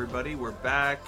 everybody. We're back,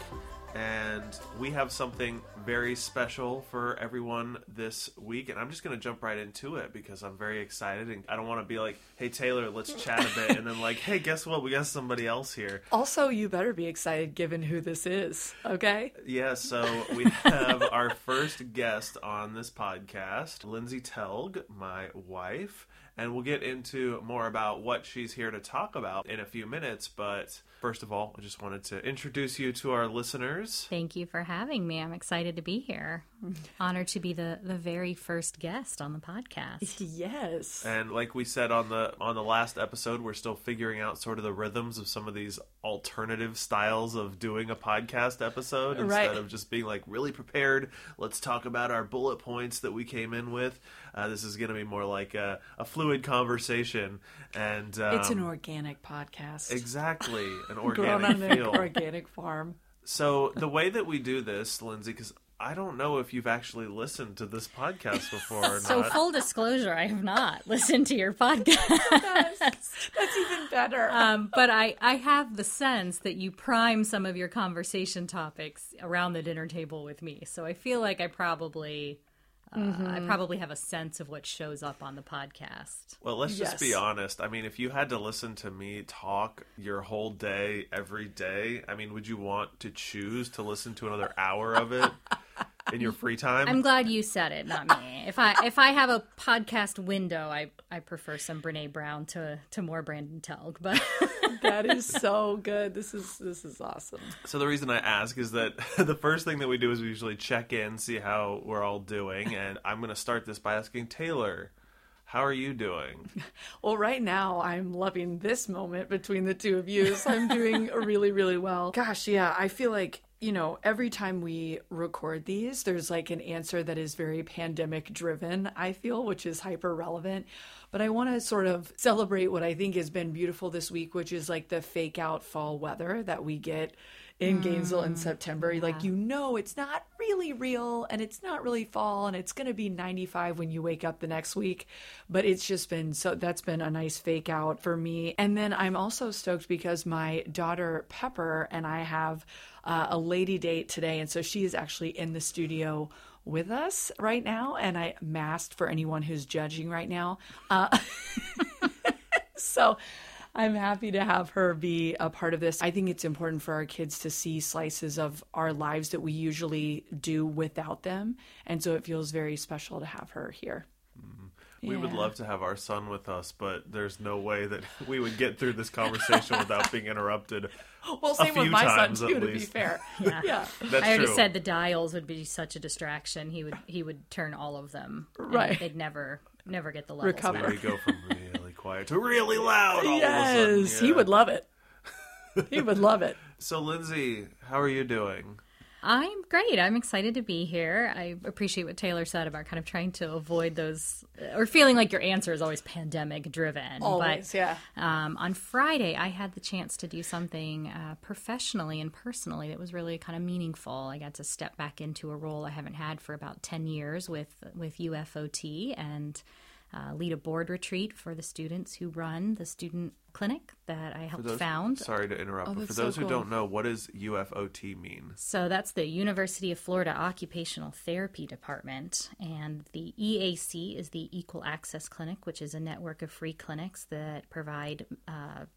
and we have something very special for everyone this week, and I'm just going to jump right into it because I'm very excited, and I don't want to be like, hey, Taylor, let's chat a bit, and then like, hey, guess what? We got somebody else here. Also, you better be excited given who this is, okay? Yeah, so we have our first guest on this podcast, Lindsey Telg, my wife, and we'll get into more about what she's here to talk about in a few minutes, but first of all, I just wanted to introduce you to our listeners. Thank you for having me. I'm excited to be here. Honored to be the very first guest on the podcast. Yes. And like we said on the last episode, we're still figuring out sort of the rhythms of some of these alternative styles of doing a podcast episode instead of just being like really prepared. Let's talk about our bullet points that we came in with. This is going to be more like a fluid conversation, and it's an organic podcast. Exactly. An organic feel. An organic farm. So the way that we do this, Lindsey, because I don't know if you've actually listened to this podcast before or so not. So full disclosure, I have not listened to your podcast. That's even better. But I have the sense that you prime some of your conversation topics around the dinner table with me. So I feel like I probably have a sense of what shows up on the podcast. Well, let's just be honest. I mean, if you had to listen to me talk your whole day, every day, I mean, would you want to choose to listen to another hour of it in your free time? I'm glad you said it, not me. If I have a podcast window, I prefer some Brené Brown to more Brandon Telg, but... That is so good. This is awesome. So the reason I ask is that the first thing that we do is we usually check in, see how we're all doing. And I'm going to start this by asking Taylor, how are you doing? Well, right now I'm loving this moment between the two of you. So I'm doing really, really well. Gosh, yeah. I feel like, you know, every time we record these, there's like an answer that is very pandemic driven, I feel, which is hyper relevant. But I want to sort of celebrate what I think has been beautiful this week, which is like the fake out fall weather that we get in Gainesville in September. Yeah. Like, you know, it's not really real and it's not really fall and it's going to be 95 when you wake up the next week. But it's just been that's been a nice fake out for me. And then I'm also stoked because my daughter Pepper and I have a lady date today. And so she is actually in the studio with us right now, and I masked for anyone who's judging right now. So I'm happy to have her be a part of this. I think it's important for our kids to see slices of our lives that we usually do without them, and so it feels very special to have her here. Mm-hmm. We would love to have our son with us, but there's no way that we would get through this conversation without being interrupted. Well, same with my son too, to be fair. Yeah. That's I already said the dials would be such a distraction. He would turn all of them. Right. They'd never get the levels back. Recover. Go from really quiet to really loud all of a sudden. Yes, he would love it. He would love it. So, Lindsey, how are you doing? I'm great. I'm excited to be here. I appreciate what Taylor said about kind of trying to avoid those or feeling like your answer is always pandemic driven. Always, but, yeah. On Friday, I had the chance to do something professionally and personally that was really kind of meaningful. I got to step back into a role I haven't had for about 10 years with UFOT and lead a board retreat for the students who run the student clinic that I helped found. Sorry to interrupt, but for those who don't know, what does UFOT mean? So that's the University of Florida Occupational Therapy Department, and the EAC is the Equal Access Clinic, which is a network of free clinics that provide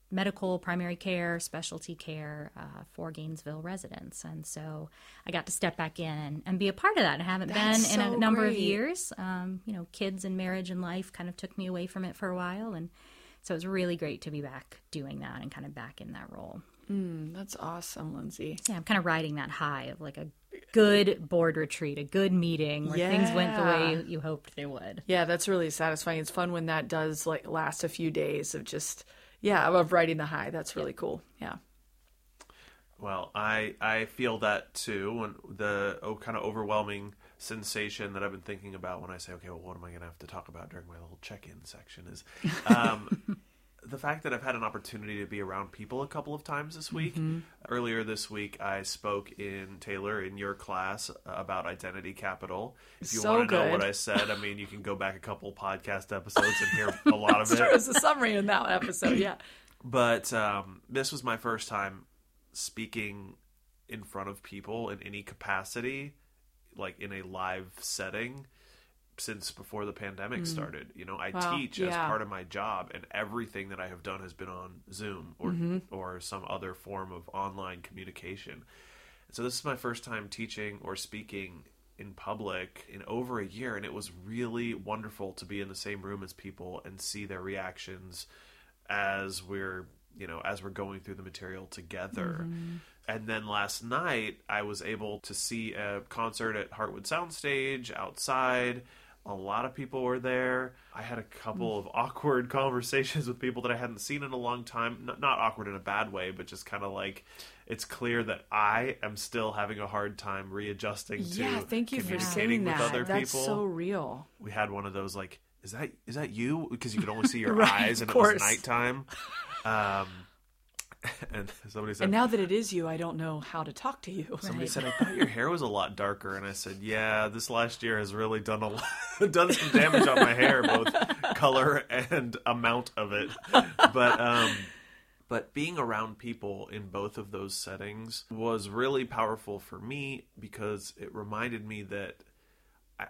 medical, primary care, specialty care for Gainesville residents. And so I got to step back in and be a part of that. I haven't been in a number of years. You know, kids and marriage and life kind of took me away from it for a while, and so it's really great to be back doing that and kind of back in that role. That's awesome, Lindsey. Yeah, I'm kind of riding that high of like a good board retreat, a good meeting where things went the way you hoped they would. Yeah, that's really satisfying. It's fun when that does like last a few days of just, of riding the high. That's really cool. Yeah. Well, I feel that too, when the kind of overwhelming sensation that I've been thinking about when I say, okay, well, what am I going to have to talk about during my little check-in section is the fact that I've had an opportunity to be around people a couple of times this week. Mm-hmm. Earlier this week, I spoke in your class about identity capital. If you want to know what I said, I mean, you can go back a couple podcast episodes and hear a lot of it. Sure, it was a summary in that episode, yeah. But this was my first time speaking in front of people in any capacity, like in a live setting, since before the pandemic started. You know, I teach as part of my job, and everything that I have done has been on Zoom or some other form of online communication. So this is my first time teaching or speaking in public in over a year, and it was really wonderful to be in the same room as people and see their reactions as we're, you know, as we're going through the material together. And then last night I was able to see a concert at Heartwood Soundstage outside. A lot of people were there. I had a couple of awkward conversations with people that I hadn't seen in a long time. Not awkward in a bad way, but just kind of like, it's clear that I am still having a hard time readjusting to communicating with other people. That's so real. We had one of those like, is that you? Because you could only see your eyes and it was nighttime. And somebody said, and now that it is you, I don't know how to talk to you. Somebody said, I thought your hair was a lot darker. And I said, yeah, this last year has really done done some damage on my hair, both color and amount of it. But being around people in both of those settings was really powerful for me, because it reminded me that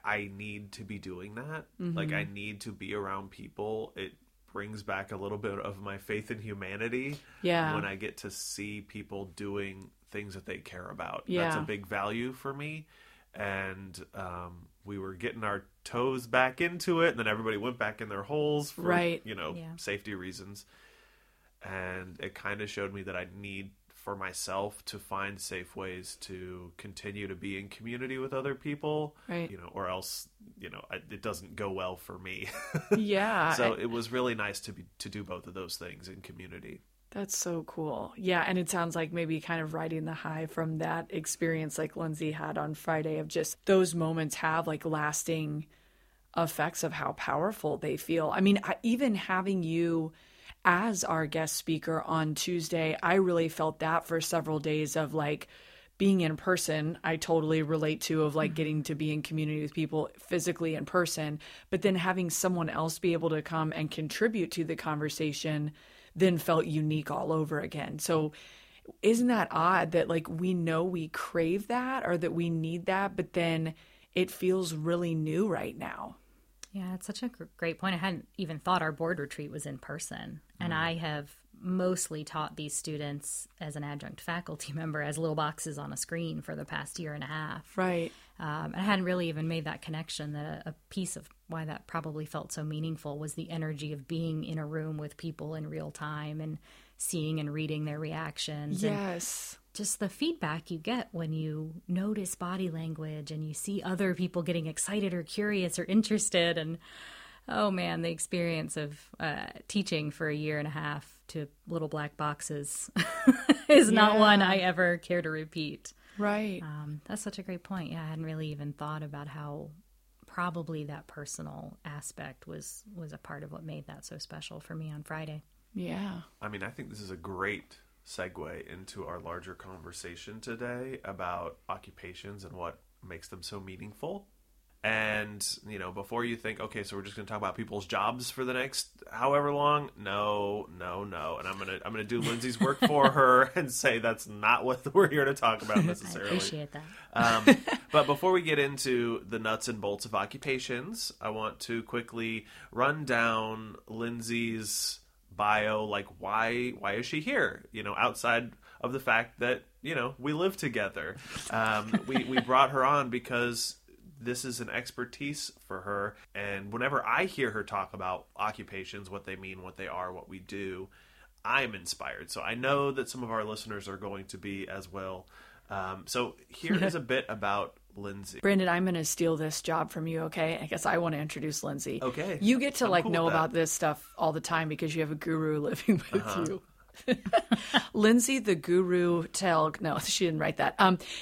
I need to be doing that. Like, I need to be around people. It brings back a little bit of my faith in humanity when I get to see people doing things that they care about. That's a big value for me. And we were getting our toes back into it, and then everybody went back in their holes for safety reasons. And it kind of showed me that I need for myself to find safe ways to continue to be in community with other people, you know, or else, you know, it doesn't go well for me. So it was really nice to do both of those things in community. That's so cool. Yeah. And it sounds like maybe kind of riding the high from that experience like Lindsey had on Friday, of just those moments have like lasting effects of how powerful they feel. I mean, even having you as our guest speaker on Tuesday, I really felt that for several days of like being in person. I totally relate to of like getting to be in community with people physically in person, but then having someone else be able to come and contribute to the conversation then felt unique all over again. So isn't that odd that like we know we crave that or that we need that, but then it feels really new right now? Yeah, it's such a great point. I hadn't even thought our board retreat was in person. And I have mostly taught these students as an adjunct faculty member as little boxes on a screen for the past year and a half. And I hadn't really even made that connection that a piece of why that probably felt so meaningful was the energy of being in a room with people in real time and seeing and reading their reactions. Yes. And just the feedback you get when you notice body language and you see other people getting excited or curious or interested. And, oh, man, the experience of teaching for a year and a half to little black boxes is not one I ever care to repeat. That's such a great point. Yeah, I hadn't really even thought about how probably that personal aspect was a part of what made that so special for me on Friday. Yeah. I mean, I think this is a great segue into our larger conversation today about occupations and what makes them so meaningful. And, you know, before you think, okay, so we're just going to talk about people's jobs for the next however long. No. And I'm going to do Lindsey's work for her and say that's not what we're here to talk about necessarily. I appreciate that. But before we get into the nuts and bolts of occupations, I want to quickly run down Lindsey's bio, like why is she here? You know, outside of the fact that, you know, we live together. We brought her on because this is an expertise for her. And whenever I hear her talk about occupations, what they mean, what they are, what we do, I'm inspired. So I know that some of our listeners are going to be as well. So here is a bit about Lindsey. Brandon, I'm going to steal this job from you, okay? I guess I want to introduce Lindsey. Okay. You get to know about this stuff all the time because you have a guru living with you. Lindsey the Guru Telg, no, she didn't write that,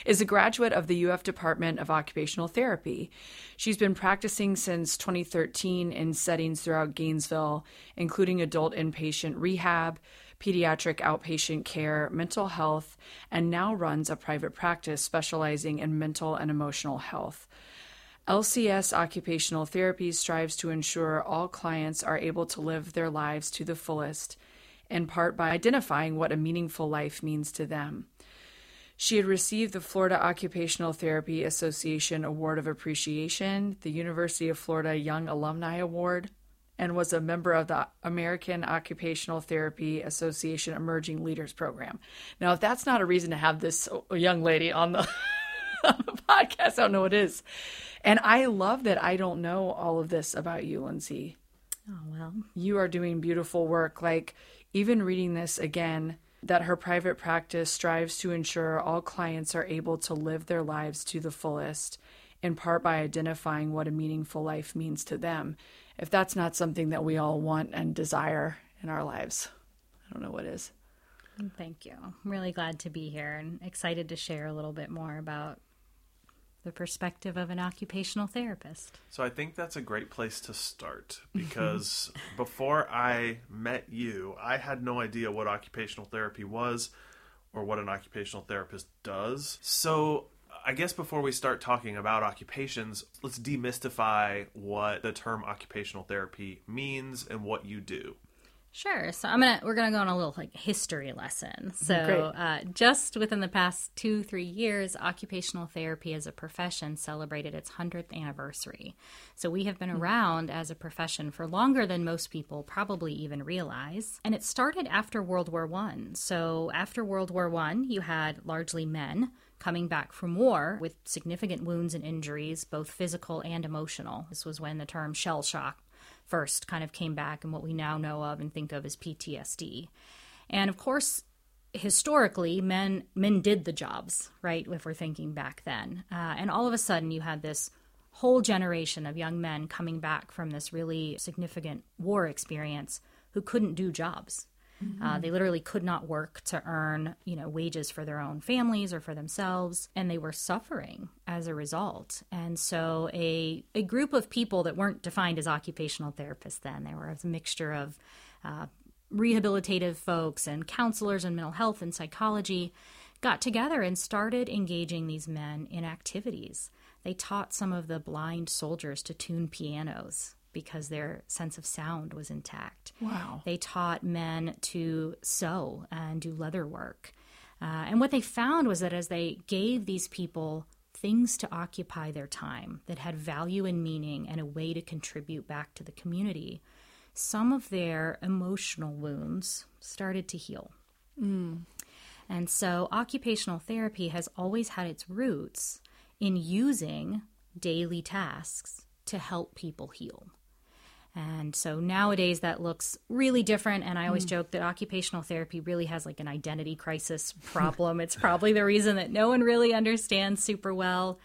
is a graduate of the UF Department of Occupational Therapy. She's been practicing since 2013 in settings throughout Gainesville, including adult inpatient rehab, pediatric outpatient care, mental health, and now runs a private practice specializing in mental and emotional health. LCS Occupational Therapy strives to ensure all clients are able to live their lives to the fullest, in part by identifying what a meaningful life means to them. She had received the Florida Occupational Therapy Association Award of Appreciation, the University of Florida Young Alumni Award, and was a member of the American Occupational Therapy Association Emerging Leaders Program. Now, if that's not a reason to have this young lady on the, on the podcast, I don't know what is. And I love that I don't know all of this about you, Lindsey. Oh, well. You are doing beautiful work. Like, even reading this again, that her private practice strives to ensure all clients are able to live their lives to the fullest, in part by identifying what a meaningful life means to them. If that's not something that we all want and desire in our lives, I don't know what is. Thank you. I'm really glad to be here and excited to share a little bit more about the perspective of an occupational therapist. So I think that's a great place to start, because before I met you, I had no idea what occupational therapy was or what an occupational therapist does. So I guess before we start talking about occupations, let's demystify what the term occupational therapy means and what you do. Sure. So we're gonna go on a little like history lesson. So just within the past 2-3 years, occupational therapy as a profession celebrated its 100th anniversary. So we have been around as a profession for longer than most people probably even realize. And it started after World War I. So after World War I, you had largely men coming back from war with significant wounds and injuries, both physical and emotional. This was when the term shell shock first kind of came back, and what we now know of and think of as PTSD. And of course, historically, men did the jobs, right, if we're thinking back then. And all of a sudden, you had this whole generation of young men coming back from this really significant war experience who couldn't do jobs. They literally could not work to earn, wages for their own families or for themselves, and they were suffering as a result. And so a group of people that weren't defined as occupational therapists then, they were a mixture of rehabilitative folks and counselors and mental health and psychology, got together and started engaging these men in activities. They taught some of the blind soldiers to tune pianos, because their sense of sound was intact. Wow. They taught men to sew and do leather work. And what they found was that as they gave these people things to occupy their time that had value and meaning and a way to contribute back to the community, some of their emotional wounds started to heal. Mm. And so occupational therapy has always had its roots in using daily tasks to help people heal. And so nowadays that looks really different. And I always joke that occupational therapy really has like an identity crisis problem. It's probably the reason that no one really understands super well.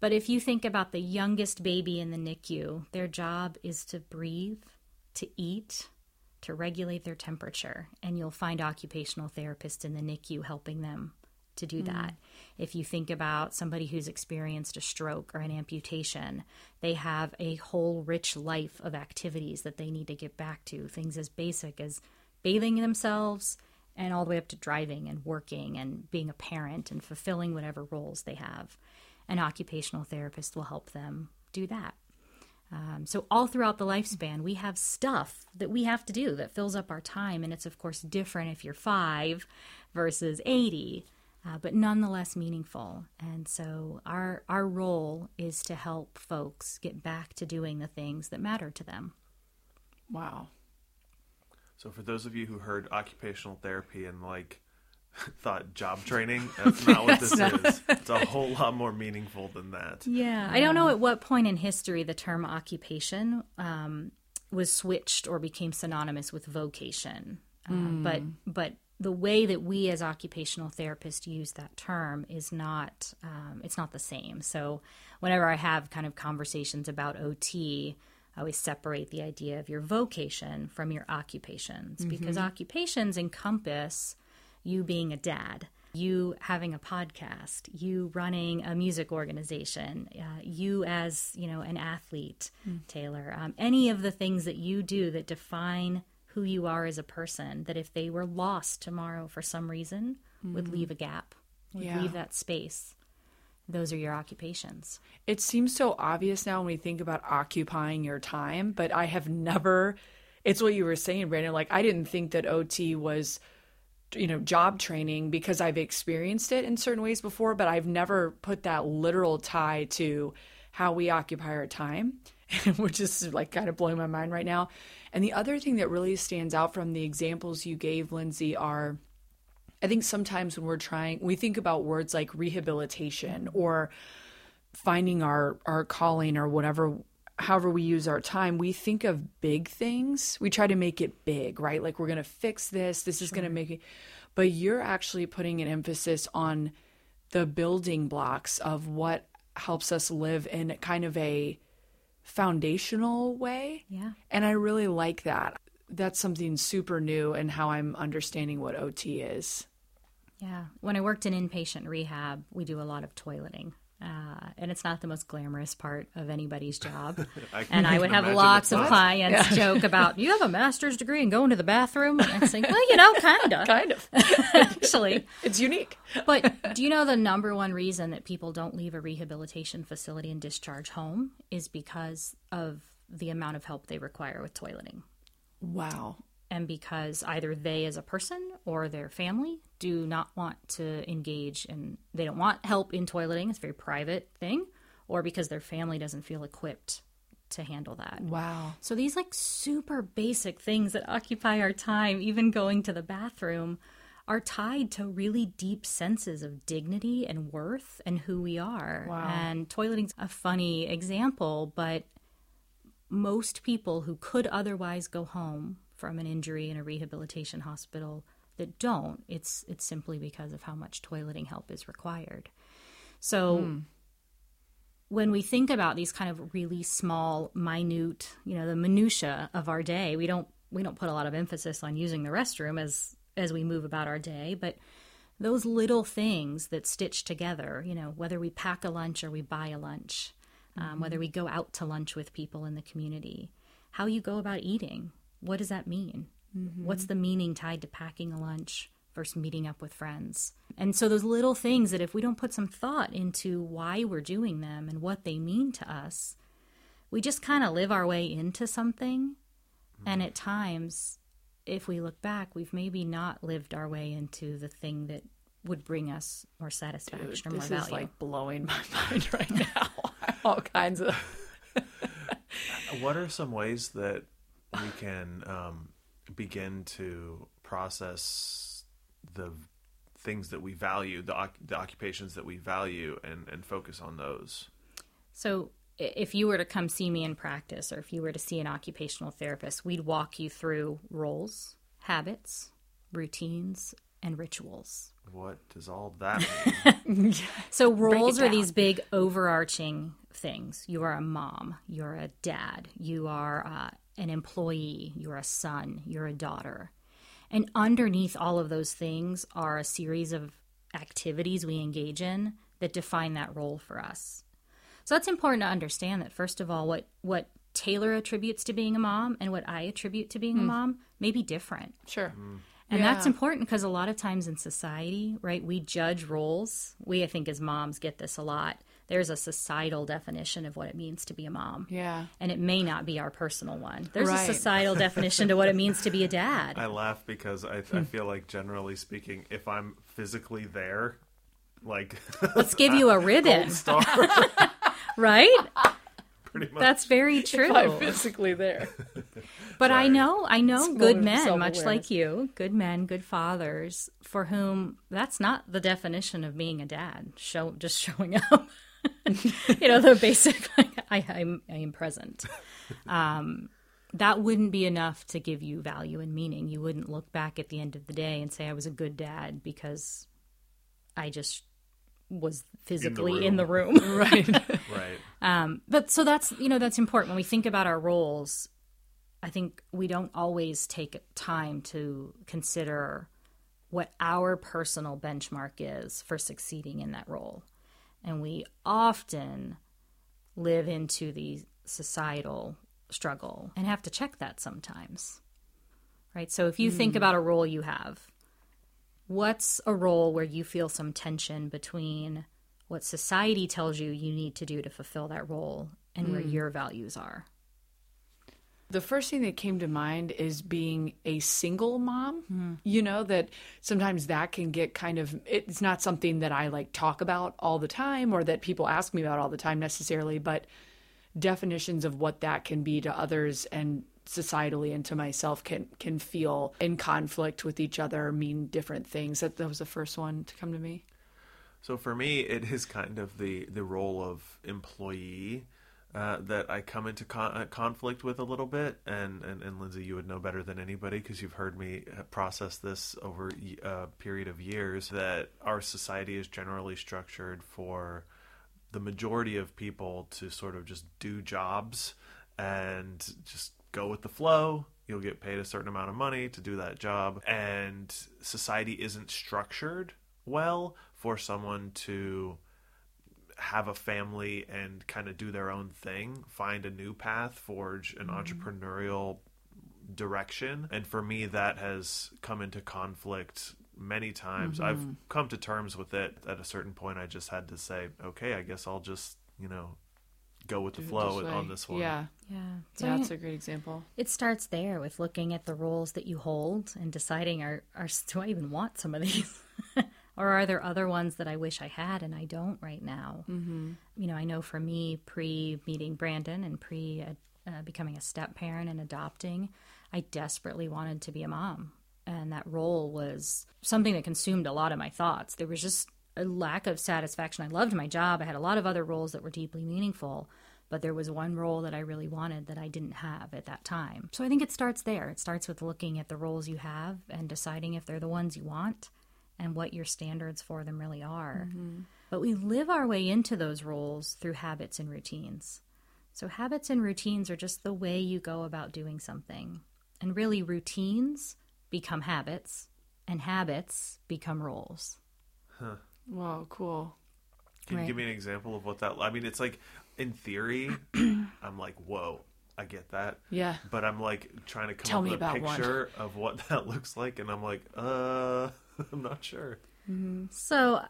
But if you think about the youngest baby in the NICU, their job is to breathe, to eat, to regulate their temperature. And you'll find occupational therapists in the NICU helping them to do that. If you think about somebody who's experienced a stroke or an amputation, they have a whole rich life of activities that they need to get back to, things as basic as bathing themselves and all the way up to driving and working and being a parent and fulfilling whatever roles they have. An occupational therapist will help them do that. So all throughout the lifespan, we have stuff that we have to do that fills up our time. And it's, of course, different if you're 5 versus 80. But nonetheless meaningful. And so our role is to help folks get back to doing the things that matter to them. Wow. So for those of you who heard occupational therapy and thought job training, that's not what this is. It's a whole lot more meaningful than that. Yeah. I don't know at what point in history the term occupation was switched or became synonymous with vocation. But the way that we as occupational therapists use that term is not, it's not the same. So whenever I have kind of conversations about OT, I always separate the idea of your vocation from your occupations, because occupations encompass you being a dad, you having a podcast, you running a music organization, you as, an athlete, Taylor, any of the things that you do that define who you are as a person, that if they were lost tomorrow for some reason, would leave a gap, leave that space. Those are your occupations. It seems so obvious now when we think about occupying your time, but I have never, it's what you were saying, Brandon, I didn't think that OT was job training because I've experienced it in certain ways before, but I've never put that literal tie to how we occupy our time, which is like kind of blowing my mind right now. And the other thing that really stands out from the examples you gave, Lindsey, are I think sometimes when we think about words like rehabilitation or finding our calling or whatever, however we use our time, we think of big things. We try to make it big, right? Like we're going to fix this. This is going to make it. But you're actually putting an emphasis on the building blocks of what helps us live in kind of a foundational way. Yeah. And I really like that. That's something super new in how I'm understanding what OT is. Yeah. When I worked in inpatient rehab, we do a lot of toileting. And it's not the most glamorous part of anybody's job. I would have lots of clients joke about, you have a master's degree and go into the bathroom? And I'd say, well, kinda. Kind of. Actually. It's unique. But do you know the number one reason that people don't leave a rehabilitation facility and discharge home is because of the amount of help they require with toileting? Wow. And because either they as a person or their family do not want to engage and they don't want help in toileting. It's a very private thing. Or because their family doesn't feel equipped to handle that. Wow. So these like super basic things that occupy our time, even going to the bathroom, are tied to really deep senses of dignity and worth and who we are. Wow. And toileting's a funny example, but most people who could otherwise go home from an injury in a rehabilitation hospital that don't, it's simply because of how much toileting help is required. So when we think about these kind of really small, minute, the minutia of our day, we don't put a lot of emphasis on using the restroom as we move about our day, but those little things that stitch together, whether we pack a lunch or we buy a lunch, whether we go out to lunch with people in the community, how you go about eating. What does that mean? Mm-hmm. What's the meaning tied to packing a lunch versus meeting up with friends? And so those little things that if we don't put some thought into why we're doing them and what they mean to us, we just kind of live our way into something. Mm-hmm. And at times, if we look back, we've maybe not lived our way into the thing that would bring us more satisfaction or more value. This is like blowing my mind right now. All kinds of... What are some ways that we can begin to process the things that we value, the occupations that we value, and focus on those? So if you were to come see me in practice, or if you were to see an occupational therapist, we'd walk you through roles, habits, routines, and rituals. What does all that mean? So roles are these big overarching things. You are a mom. You're a dad. You are an employee, you're a son, you're a daughter. And underneath all of those things are a series of activities we engage in that define that role for us. So that's important to understand that, first of all, what Taylor attributes to being a mom and what I attribute to being a mom may be different. Sure. Mm. And that's important because a lot of times in society, right, we judge roles. We, I think as moms, get this a lot. There's a societal definition of what it means to be a mom. Yeah. And it may not be our personal one. There's a societal definition to what it means to be a dad. I laugh because I feel like, generally speaking, if I'm physically there, like... Let's give you a ribbon. Gold star. Right? Pretty much. That's very true. If I'm physically there. But sorry. I know it's good men, much like you, good men, good fathers, for whom that's not the definition of being a dad. Just showing up. The basic, I am present. That wouldn't be enough to give you value and meaning. You wouldn't look back at the end of the day and say, I was a good dad because I just was physically in the room. Right. But so that's important. When we think about our roles, I think we don't always take time to consider what our personal benchmark is for succeeding in that role. And we often live into the societal struggle and have to check that sometimes, right? So if you think about a role you have, what's a role where you feel some tension between what society tells you you need to do to fulfill that role and where your values are? The first thing that came to mind is being a single mom, you know, that sometimes that can get kind of, it's not something that I like talk about all the time or that people ask me about all the time necessarily, but definitions of what that can be to others and societally and to myself can feel in conflict with each other, mean different things. That was the first one to come to me. So for me, it is kind of the role of employee that I come into conflict with a little bit. And Lindsey, you would know better than anybody because you've heard me process this over a period of years, that our society is generally structured for the majority of people to sort of just do jobs and just go with the flow. You'll get paid a certain amount of money to do that job. And society isn't structured well for someone to have a family and kind of do their own thing, find a new path, forge an entrepreneurial direction. And for me, that has come into conflict many times. I've come to terms with it. At a certain point, I just had to say, okay, I guess I'll just, you know, go with the flow on this one. Yeah. So that's a great example. It starts there with looking at the roles that you hold and deciding, do I even want some of these? Or are there other ones that I wish I had and I don't right now? You know, I know for me, pre-meeting Brandon and becoming a step-parent and adopting, I desperately wanted to be a mom. And that role was something that consumed a lot of my thoughts. There was just a lack of satisfaction. I loved my job. I had a lot of other roles that were deeply meaningful, but there was one role that I really wanted that I didn't have at that time. So I think it starts there. It starts with looking at the roles you have and deciding if they're the ones you want and what your standards for them really are. But we live our way into those roles through habits and routines. So habits and routines are just the way you go about doing something. And really, routines become habits, and habits become roles. Wow, cool. Can you give me an example of what that... I mean, it's like, in theory, I'm like, whoa, I get that. Yeah. But I'm like trying to come up with a picture of what that looks like, and I'm like, I'm not sure. So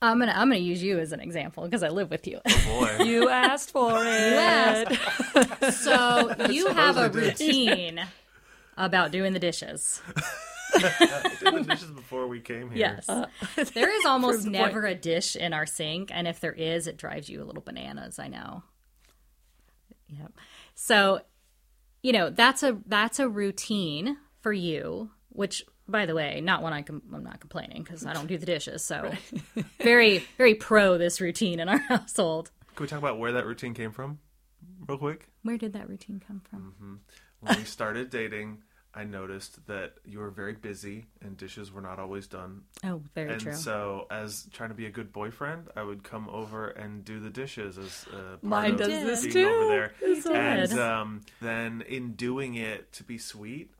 I'm gonna use you as an example because I live with you. Oh boy. You asked for it. So you have a routine about doing the dishes. I did the dishes before we came here. Yes. There is almost never a dish in our sink, and if there is, it drives you a little bananas, I know. Yep. So, you know, that's a routine for you, which, by the way, not one I'm not complaining because I don't do the dishes. So very, very pro this routine in our household. Can we talk about where that routine came from real quick? Where did that routine come from? When we started dating, I noticed that you were very busy and dishes were not always done. Oh, very true. And so as trying to be a good boyfriend, I would come over and do the dishes as part of this being too. Over there. It's and then in doing it to be sweet,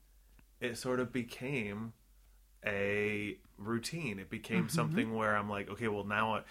it sort of became a routine. It became something where I'm like, okay, well, now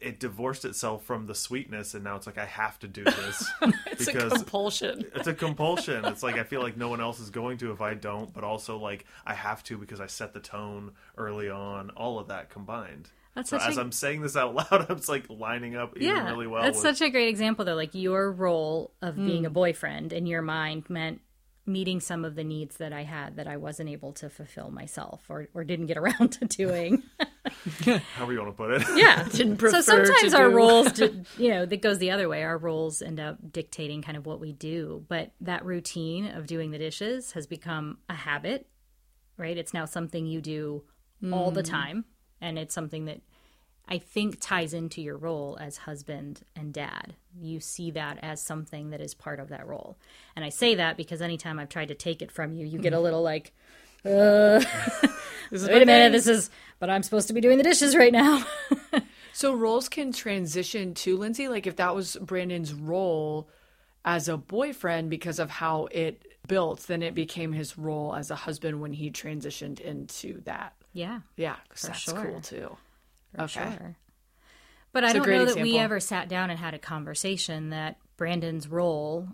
it divorced itself from the sweetness, and now it's like I have to do this. It's a compulsion. It's a compulsion. It's like I feel like no one else is going to if I don't, but also like I have to because I set the tone early on, all of that combined. That's so as I'm saying this out loud, I'm just like lining up even really well. That's such a great example, though. Like your role of being a boyfriend in your mind meant meeting some of the needs that I had that I wasn't able to fulfill myself or didn't get around to doing. However you want to put it. Yeah. So sometimes our roles, you know, that goes the other way. Our roles end up dictating kind of what we do. But that routine of doing the dishes has become a habit, right? It's now something you do all the time. And it's something that I think ties into your role as husband and dad. You see that as something that is part of that role. And I say that because anytime I've tried to take it from you, you get a little like, wait a minute, but I'm supposed to be doing the dishes right now. So roles can transition too, Lindsey. Like if that was Brandon's role as a boyfriend because of how it built, then it became his role as a husband when he transitioned into that. Yeah. Yeah. That's cool too. Sure. But I don't know that we ever sat down and had a conversation that Brandon's role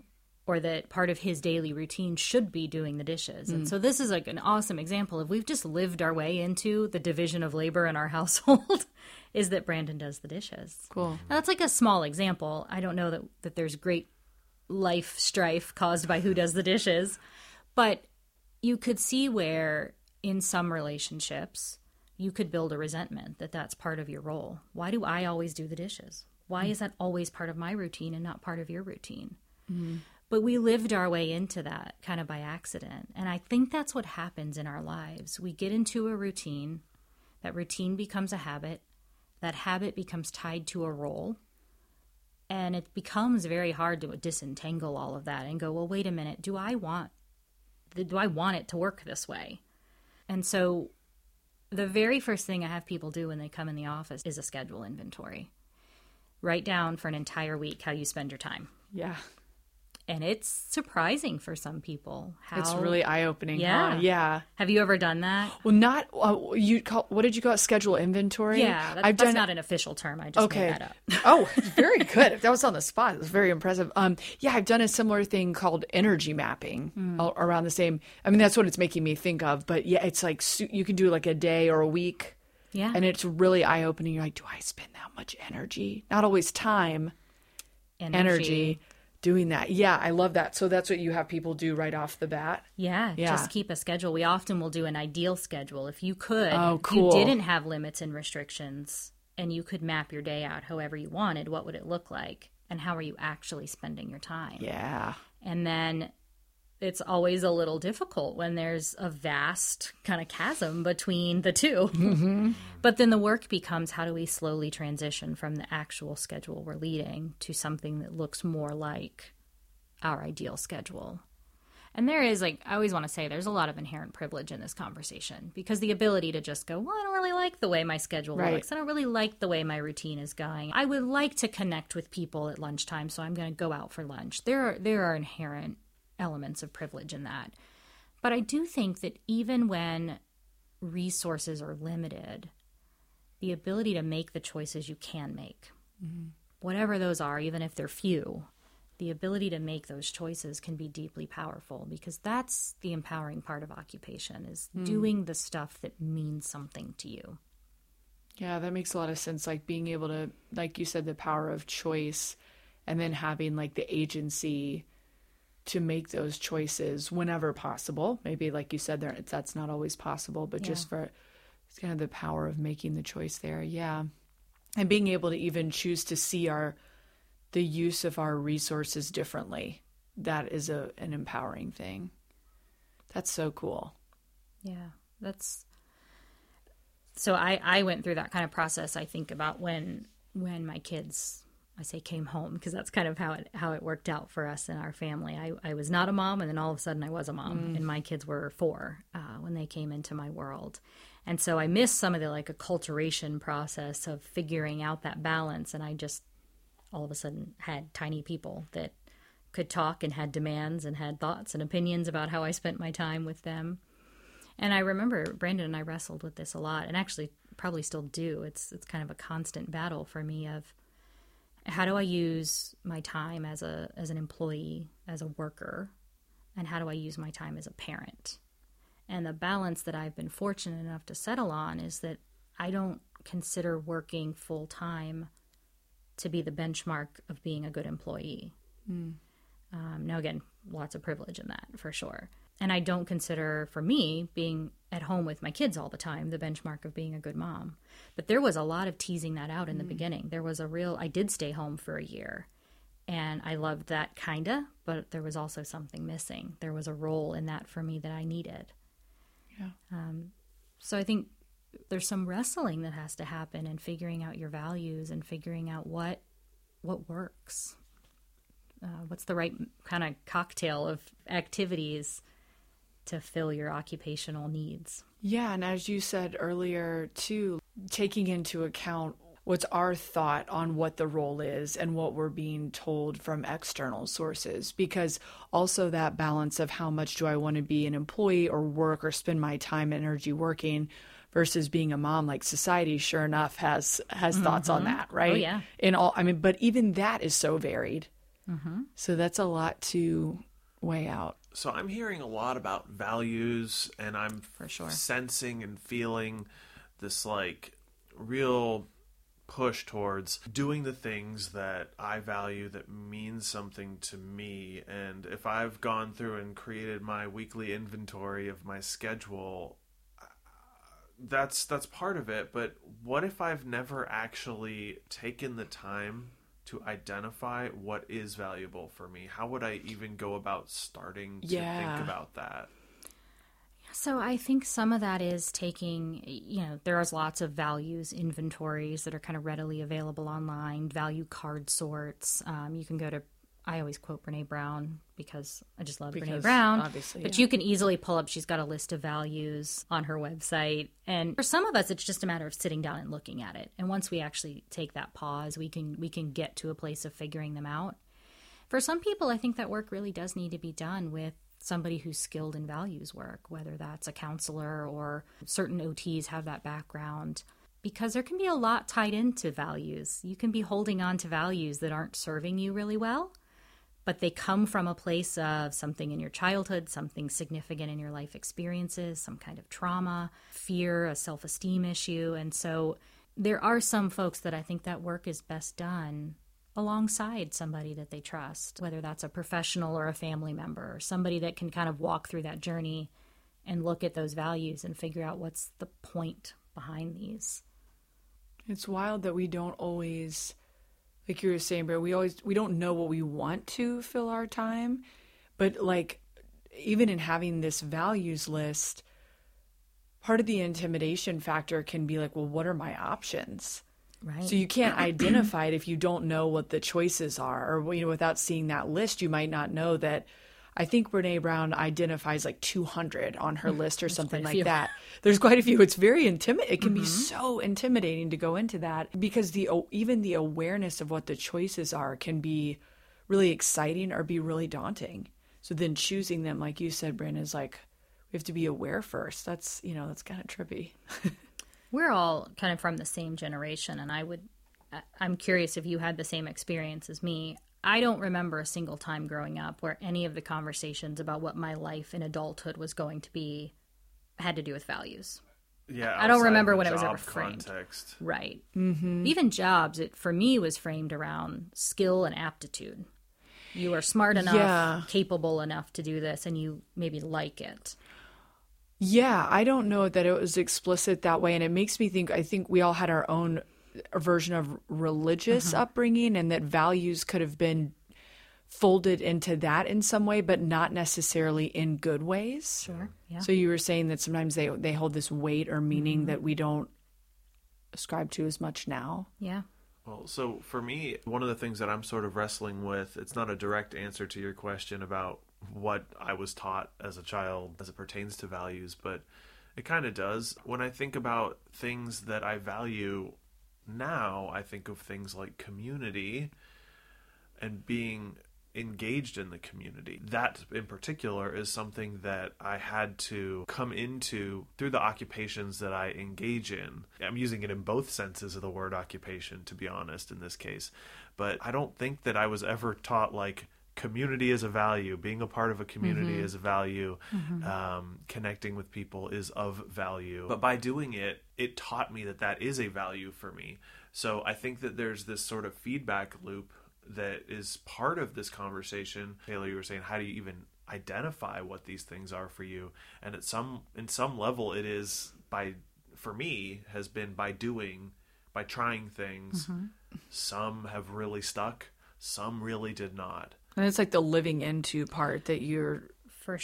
or that part of his daily routine should be doing the dishes. And so this is like an awesome example of we've just lived our way into the division of labor in our household is that Brandon does the dishes. Cool. Now, that's like a small example. I don't know that there's great life strife caused by who does the dishes. But you could see where in some relationships you could build a resentment that that's part of your role. Why do I always do the dishes? Why is that always part of my routine and not part of your routine? Mm-hmm. But we lived our way into that kind of by accident. And I think that's what happens in our lives. We get into a routine. That routine becomes a habit. That habit becomes tied to a role. And it becomes very hard to disentangle all of that and go, well, wait a minute. Do I want it to work this way? And so the very first thing I have people do when they come in the office is a schedule inventory. Write down for an entire week how you spend your time. Yeah. And it's surprising for some people. It's really eye-opening. Yeah. Huh? Yeah. Have you ever done that? Well, not what did you call it? Schedule inventory? Yeah. That's not an official term. I just made that up. Oh, very good. If that was on the spot, it was very impressive. Yeah, I've done a similar thing called energy mapping around the same. I mean, that's what it's making me think of. But yeah, it's like you can do like a day or a week. Yeah. And it's really eye-opening. You're like, do I spend that much energy? Not always time. Energy. Doing that. Yeah, I love that. So that's what you have people do right off the bat? Yeah, just keep a schedule. We often will do an ideal schedule. If you could, if you didn't have limits and restrictions and you could map your day out however you wanted, what would it look like? And how are you actually spending your time? Yeah. And then it's always a little difficult when there's a vast kind of chasm between the two. Mm-hmm. But then the work becomes, how do we slowly transition from the actual schedule we're leading to something that looks more like our ideal schedule? And there is, like, I always want to say there's a lot of inherent privilege in this conversation, because the ability to just go, well, I don't really like the way my schedule works. I don't really like the way my routine is going. I would like to connect with people at lunchtime, so I'm going to go out for lunch. There are inherent elements of privilege in that. But I do think that even when resources are limited, the ability to make the choices you can make, mm-hmm. whatever those are, even if they're few, the ability to make those choices can be deeply powerful, because that's the empowering part of occupation, is doing the stuff that means something to you. Yeah, that makes a lot of sense. Like being able to, like you said, the power of choice, and then having like the agency to make those choices whenever possible. Maybe like you said there, that's not always possible, but just for, it's kind of the power of making the choice there. Yeah. And being able to even choose to see the use of our resources differently. That is an empowering thing. That's so cool. Yeah. So I went through that kind of process. I think about when my kids, I say came home, because that's kind of how it worked out for us in our family. I was not a mom, and then all of a sudden I was a mom, and my kids were four when they came into my world. And so I missed some of the like acculturation process of figuring out that balance, and I just all of a sudden had tiny people that could talk and had demands and had thoughts and opinions about how I spent my time with them. And I remember Brandon and I wrestled with this a lot, and actually probably still do. It's kind of a constant battle for me of, how do I use my time as an employee, as a worker, and how do I use my time as a parent? And the balance that I've been fortunate enough to settle on is that I don't consider working full-time to be the benchmark of being a good employee. Mm. Now, again, lots of privilege in that, for sure. And I don't consider, for me, being at home with my kids all the time the benchmark of being a good mom. But there was a lot of teasing that out in the beginning. There was I did stay home for a year, and I loved that kinda, but there was also something missing. There was a role in that for me that I needed. Yeah. So I think there's some wrestling that has to happen, and figuring out your values and figuring out what works. What's the right kind of cocktail of activities to fill your occupational needs. Yeah, and as you said earlier, too, taking into account what's our thought on what the role is and what we're being told from external sources, because also that balance of how much do I want to be an employee or work or spend my time and energy working versus being a mom, like society, sure enough, has thoughts on that, right? Oh, yeah. But even that is so varied. Mm-hmm. So that's a lot to weigh out. So I'm hearing a lot about values, and I'm sensing and feeling this like real push towards doing the things that I value that mean something to me. And if I've gone through and created my weekly inventory of my schedule, that's part of it. But what if I've never actually taken the time to identify what is valuable for me? How would I even go about starting to think about that? So I think some of that is taking, there is lots of values inventories that are kind of readily available online, value card sorts. You can go to, I always quote Brené Brown because I just love Brené Brown. Obviously, but you can easily pull up, she's got a list of values on her website. And for some of us, it's just a matter of sitting down and looking at it. And once we actually take that pause, we can get to a place of figuring them out. For some people, I think that work really does need to be done with somebody who's skilled in values work, whether that's a counselor or certain OTs have that background, because there can be a lot tied into values. You can be holding on to values that aren't serving you really well, but they come from a place of something in your childhood, something significant in your life experiences, some kind of trauma, fear, a self-esteem issue. And so there are some folks that I think that work is best done alongside somebody that they trust, whether that's a professional or a family member or somebody that can kind of walk through that journey and look at those values and figure out what's the point behind these. It's wild that we don't always, like you were saying, but we don't know what we want to fill our time. But like, even in having this values list, part of the intimidation factor can be like, well, what are my options? Right. So you can't identify it if you don't know what the choices are, or without seeing that list, you might not know that. I think Brené Brown identifies like 200 on her list or something like that. There's quite a few. It's very intimidating. It can be so intimidating to go into that, because even the awareness of what the choices are can be really exciting or be really daunting. So then choosing them, like you said, Brené, is like, we have to be aware first. That's, that's kind of trippy. We're all kind of from the same generation, and I'm curious if you had the same experience as me. I don't remember a single time growing up where any of the conversations about what my life in adulthood was going to be had to do with values. Yeah, I don't remember when it was ever framed. Context. Right. Mm-hmm. Even jobs, it for me was framed around skill and aptitude. You are smart enough, capable enough to do this, and you maybe like it. Yeah, I don't know that it was explicit that way. And it makes me think, I think we all had our own version of religious upbringing, and that values could have been folded into that in some way, but not necessarily in good ways. Sure. Yeah. So you were saying that sometimes they hold this weight or meaning that we don't ascribe to as much now. Yeah. Well, so for me, one of the things that I'm sort of wrestling with, it's not a direct answer to your question about what I was taught as a child as it pertains to values, but it kind of does. When I think about things that I value now, I think of things like community and being engaged in the community. That in particular is something that I had to come into through the occupations that I engage in. I'm using it in both senses of the word occupation, to be honest, in this case, but I don't think that I was ever taught like, community is a value. Being a part of a community is a value. Connecting with people is of value. But by doing it, it taught me that that is a value for me. So I think that there's this sort of feedback loop that is part of this conversation. Taylor, you were saying, how do you even identify what these things are for you? And at some level, it is has been by doing, by trying things. Some have really stuck. Some really did not. And it's like the living into part that you're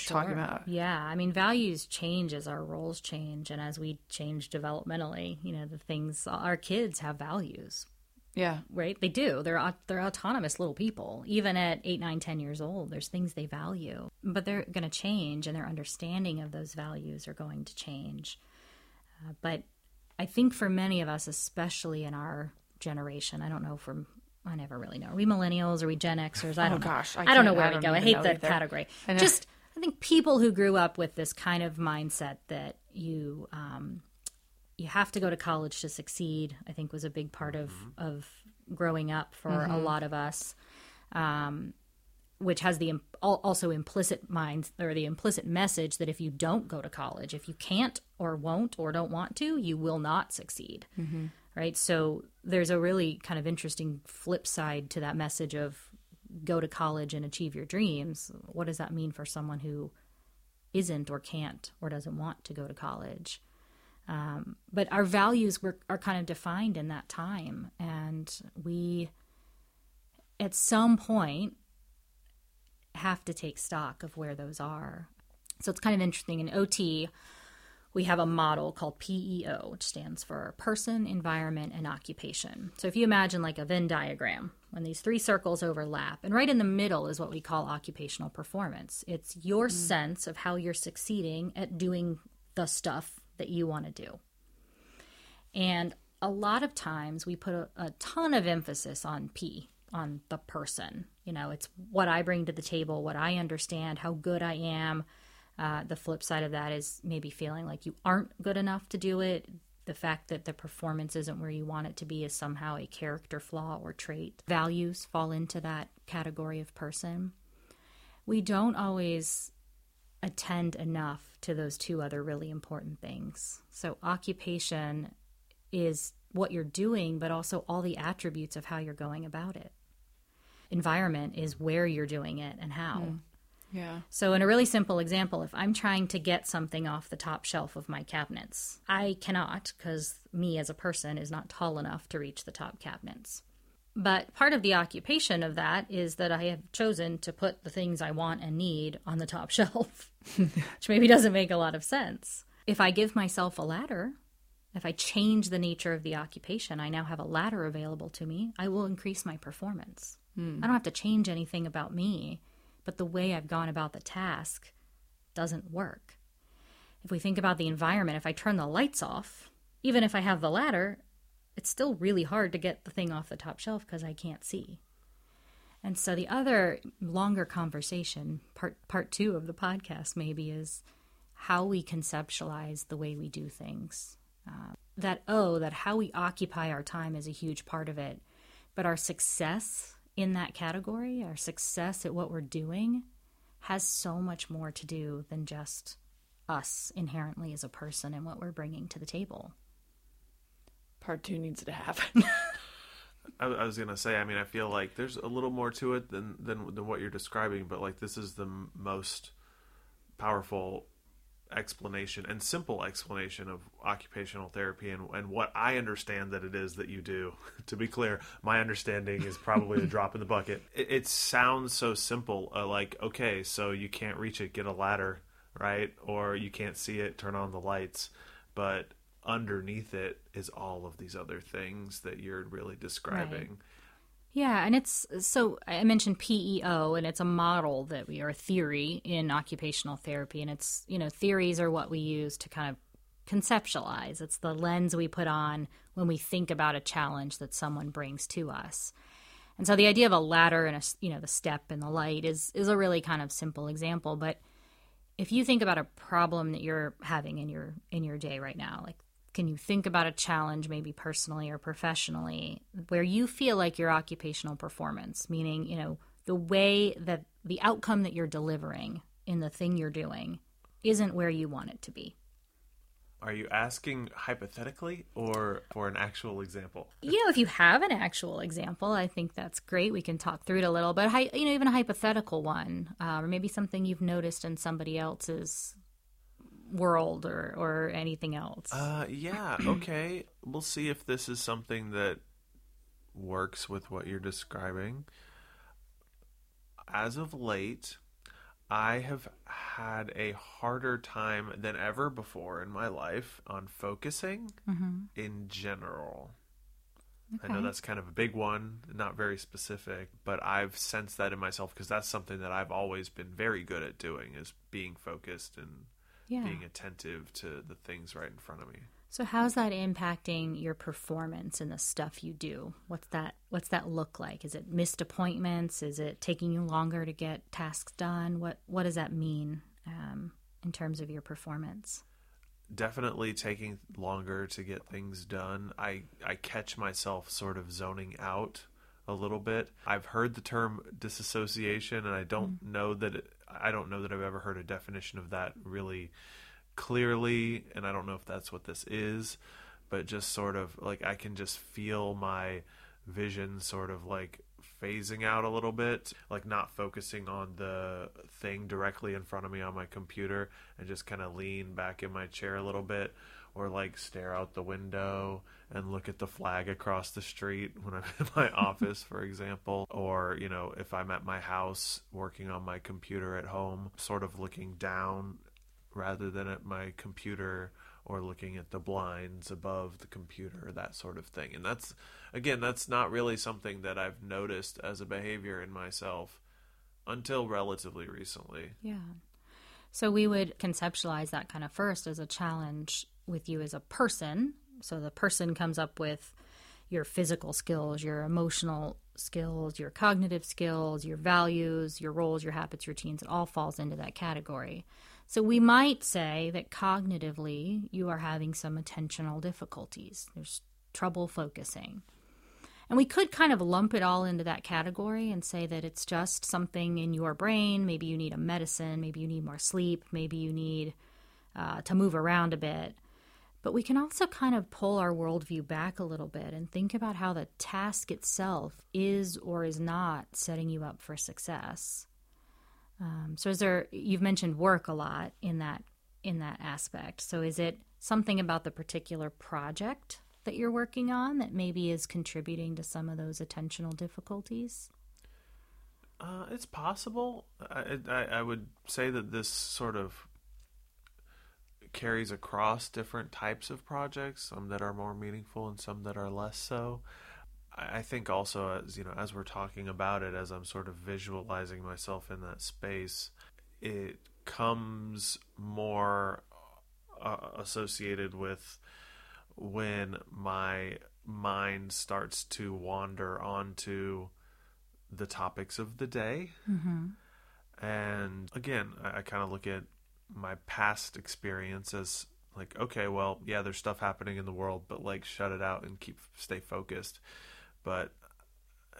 talking about. Yeah. I mean, values change as our roles change and as we change developmentally. The things, our kids have values. Yeah. Right? They do. They're autonomous little people. Even at 8, 9, 10 years old, there's things they value. But they're going to change, and their understanding of those values are going to change. But I think for many of us, especially in our generation, I never really know. Are we millennials? Are we Gen Xers? I don't know where to go. I hate that category. I think people who grew up with this kind of mindset that you have to go to college to succeed, I think was a big part of growing up for a lot of us, which has the also implicit mind or the implicit message that if you don't go to college, if you can't or won't or don't want to, you will not succeed. right? So there's a really kind of interesting flip side to that message of go to college and achieve your dreams. What does that mean for someone who isn't or can't or doesn't want to go to college? But our values are kind of defined in that time. And we, at some point, have to take stock of where those are. So it's kind of interesting. In OT, we have a model called PEO, which stands for person, environment, and occupation. So if you imagine like a Venn diagram, when these three circles overlap, and right in the middle is what we call occupational performance. It's your sense of how you're succeeding at doing the stuff that you want to do. And a lot of times we put a ton of emphasis on P, on the person. You know, it's what I bring to the table, what I understand, how good I am. The flip side of that is maybe feeling like you aren't good enough to do it. The fact that the performance isn't where you want it to be is somehow a character flaw or trait. Values fall into that category of person. We don't always attend enough to those two other really important things. So occupation is what you're doing, but also all the attributes of how you're going about it. Environment is where you're doing it and how. Yeah. So in a really simple example, if I'm trying to get something off the top shelf of my cabinets, I cannot, because me as a person is not tall enough to reach the top cabinets. But part of the occupation of that is that I have chosen to put the things I want and need on the top shelf, which maybe doesn't make a lot of sense. If I give myself a ladder, if I change the nature of the occupation, I now have a ladder available to me, I will increase my performance. I don't have to change anything about me, but the way I've gone about the task doesn't work. If we think about the environment, if I turn the lights off, even if I have the ladder, it's still really hard to get the thing off the top shelf because I can't see. And so the other longer conversation, part two of the podcast maybe, is how we conceptualize the way we do things. That how we occupy our time is a huge part of it. But our success in that category, our success at what we're doing, has so much more to do than just us inherently as a person and what we're bringing to the table. Part two needs to happen. I was going to say, I mean, I feel like there's a little more to it than what you're describing, but like this is the most powerful explanation and simple explanation of occupational therapy and what I understand that it is that you do. To be clear, my understanding is probably a drop in the bucket. It sounds so simple, like, okay, so you can't reach it, get a ladder, right? Or you can't see it, turn on the lights. But underneath it is all of these other things that you're really describing. Right. Yeah, and it's, so I mentioned PEO, and it's a model that we, or a theory in occupational therapy, and it's, you know, theories are what we use to kind of conceptualize. It's the lens we put on when we think about a challenge that someone brings to us. And so the idea of a ladder and a, you know, the step and the light is a really kind of simple example. But if you think about a problem that you're having in your day right now, like, can you think about a challenge, maybe personally or professionally, where you feel like your occupational performance, meaning, you know, the way that the outcome that you're delivering in the thing you're doing isn't where you want it to be? Are you asking hypothetically or for an actual example? You know, if you have an actual example, I think that's great. We can talk through it a little, but, you know, even a hypothetical one, or maybe something you've noticed in somebody else's world or anything else. Yeah, okay. We'll see if this is something that works with what you're describing. As of late, I have had a harder time than ever before in my life on focusing in general. Okay. I know that's kind of a big one, not very specific, but I've sensed that in myself because that's something that I've always been very good at doing, is being focused and being attentive to the things right in front of me. So how's that impacting your performance and the stuff you do? What's that look like? Is it missed appointments? Is it taking you longer to get tasks done? What does that mean in terms of your performance? Definitely taking longer to get things done. I catch myself sort of zoning out a little bit. I've heard the term disassociation, and I don't know that I've ever heard a definition of that really clearly, and I don't know if that's what this is, but just sort of like I can just feel my vision sort of like phasing out a little bit, like not focusing on the thing directly in front of me on my computer, and just kind of lean back in my chair a little bit, or like stare out the window and look at the flag across the street when I'm in my office, for example, or, you know, if I'm at my house working on my computer at home, sort of looking down rather than at my computer, or looking at the blinds above the computer, that sort of thing. And that's, again, that's not really something that I've noticed as a behavior in myself until relatively recently. Yeah. So we would conceptualize that kind of first as a challenge with you as a person. So the person comes up with your physical skills, your emotional skills, your cognitive skills, your values, your roles, your habits, routines. It all falls into that category. So we might say that cognitively you are having some attentional difficulties. There's trouble focusing. And we could kind of lump it all into that category and say that it's just something in your brain. Maybe you need a medicine. Maybe you need more sleep. Maybe you need to move around a bit. But we can also kind of pull our worldview back a little bit and think about how the task itself is or is not setting you up for success. So is there, you've mentioned work a lot in that aspect. So is it something about the particular project that you're working on that maybe is contributing to some of those attentional difficulties? It's possible. I would say that this sort of carries across different types of projects, some that are more meaningful and some that are less so. I think also, as you know, as we're talking about it, as I'm sort of visualizing myself in that space, it comes more associated with when my mind starts to wander onto the topics of the day. Mm-hmm. And again, I kind of look at my past experience as like, okay, well, yeah, there's stuff happening in the world, but like shut it out and stay focused. But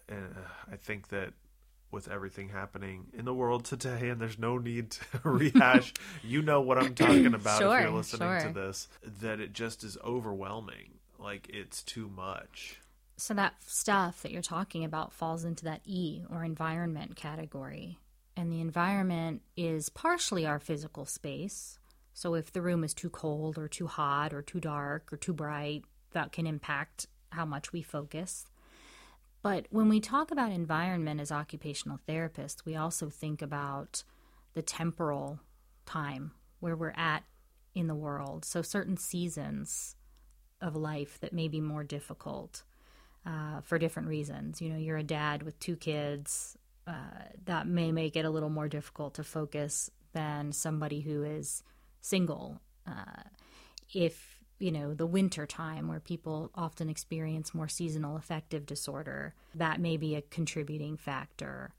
I think that with everything happening in the world today, and there's no need to rehash, you know what I'm talking about if you're listening to this, that it just is overwhelming. Like, it's too much. So that stuff that you're talking about falls into that E, or environment, category. And the environment is partially our physical space. So if the room is too cold or too hot or too dark or too bright, that can impact how much we focus. But when we talk about environment as occupational therapists, we also think about the temporal time where we're at in the world. So certain seasons of life that may be more difficult for different reasons. You know, you're a dad with two kids. That may make it a little more difficult to focus than somebody who is single. If you know, the winter time where people often experience more seasonal affective disorder, that may be a contributing factor.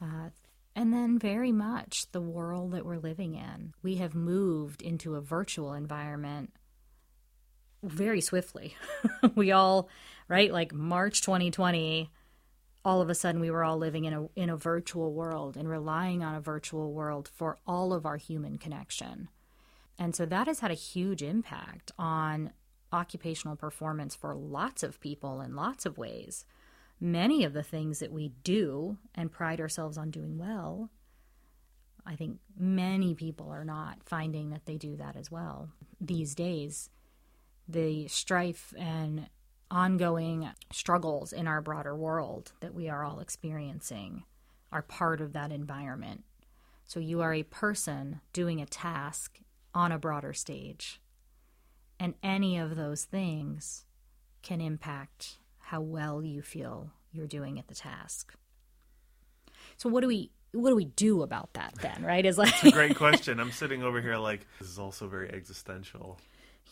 And then very much the world that we're living in. We have moved into a virtual environment very swiftly. We all, right, like March 2020, all of a sudden we were all living in a virtual world and relying on a virtual world for all of our human connection. And so that has had a huge impact on occupational performance for lots of people in lots of ways. Many of the things that we do and pride ourselves on doing well, I think many people are not finding that they do that as well. These days, the strife and ongoing struggles in our broader world that we are all experiencing are part of that environment. So you are a person doing a task on a broader stage. And any of those things can impact how well you feel you're doing at the task. So what do we do about that then, right? It's like... That's a great question. I'm sitting over here like, this is also very existential.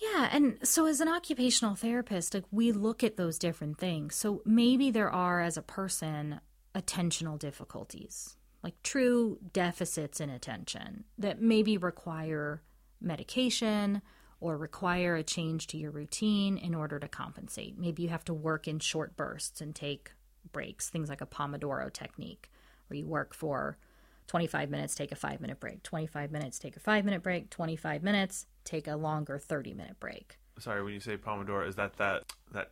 Yeah, and so as an occupational therapist, like we look at those different things. So maybe there are, as a person, attentional difficulties, like true deficits in attention that maybe require medication or require a change to your routine in order to compensate. Maybe you have to work in short bursts and take breaks, things like a Pomodoro technique, where you work for 25 minutes, take a 5-minute break, 25 minutes, take a 5-minute break, 25 minutes, take a longer 30-minute break. Sorry, when you say Pomodoro, is that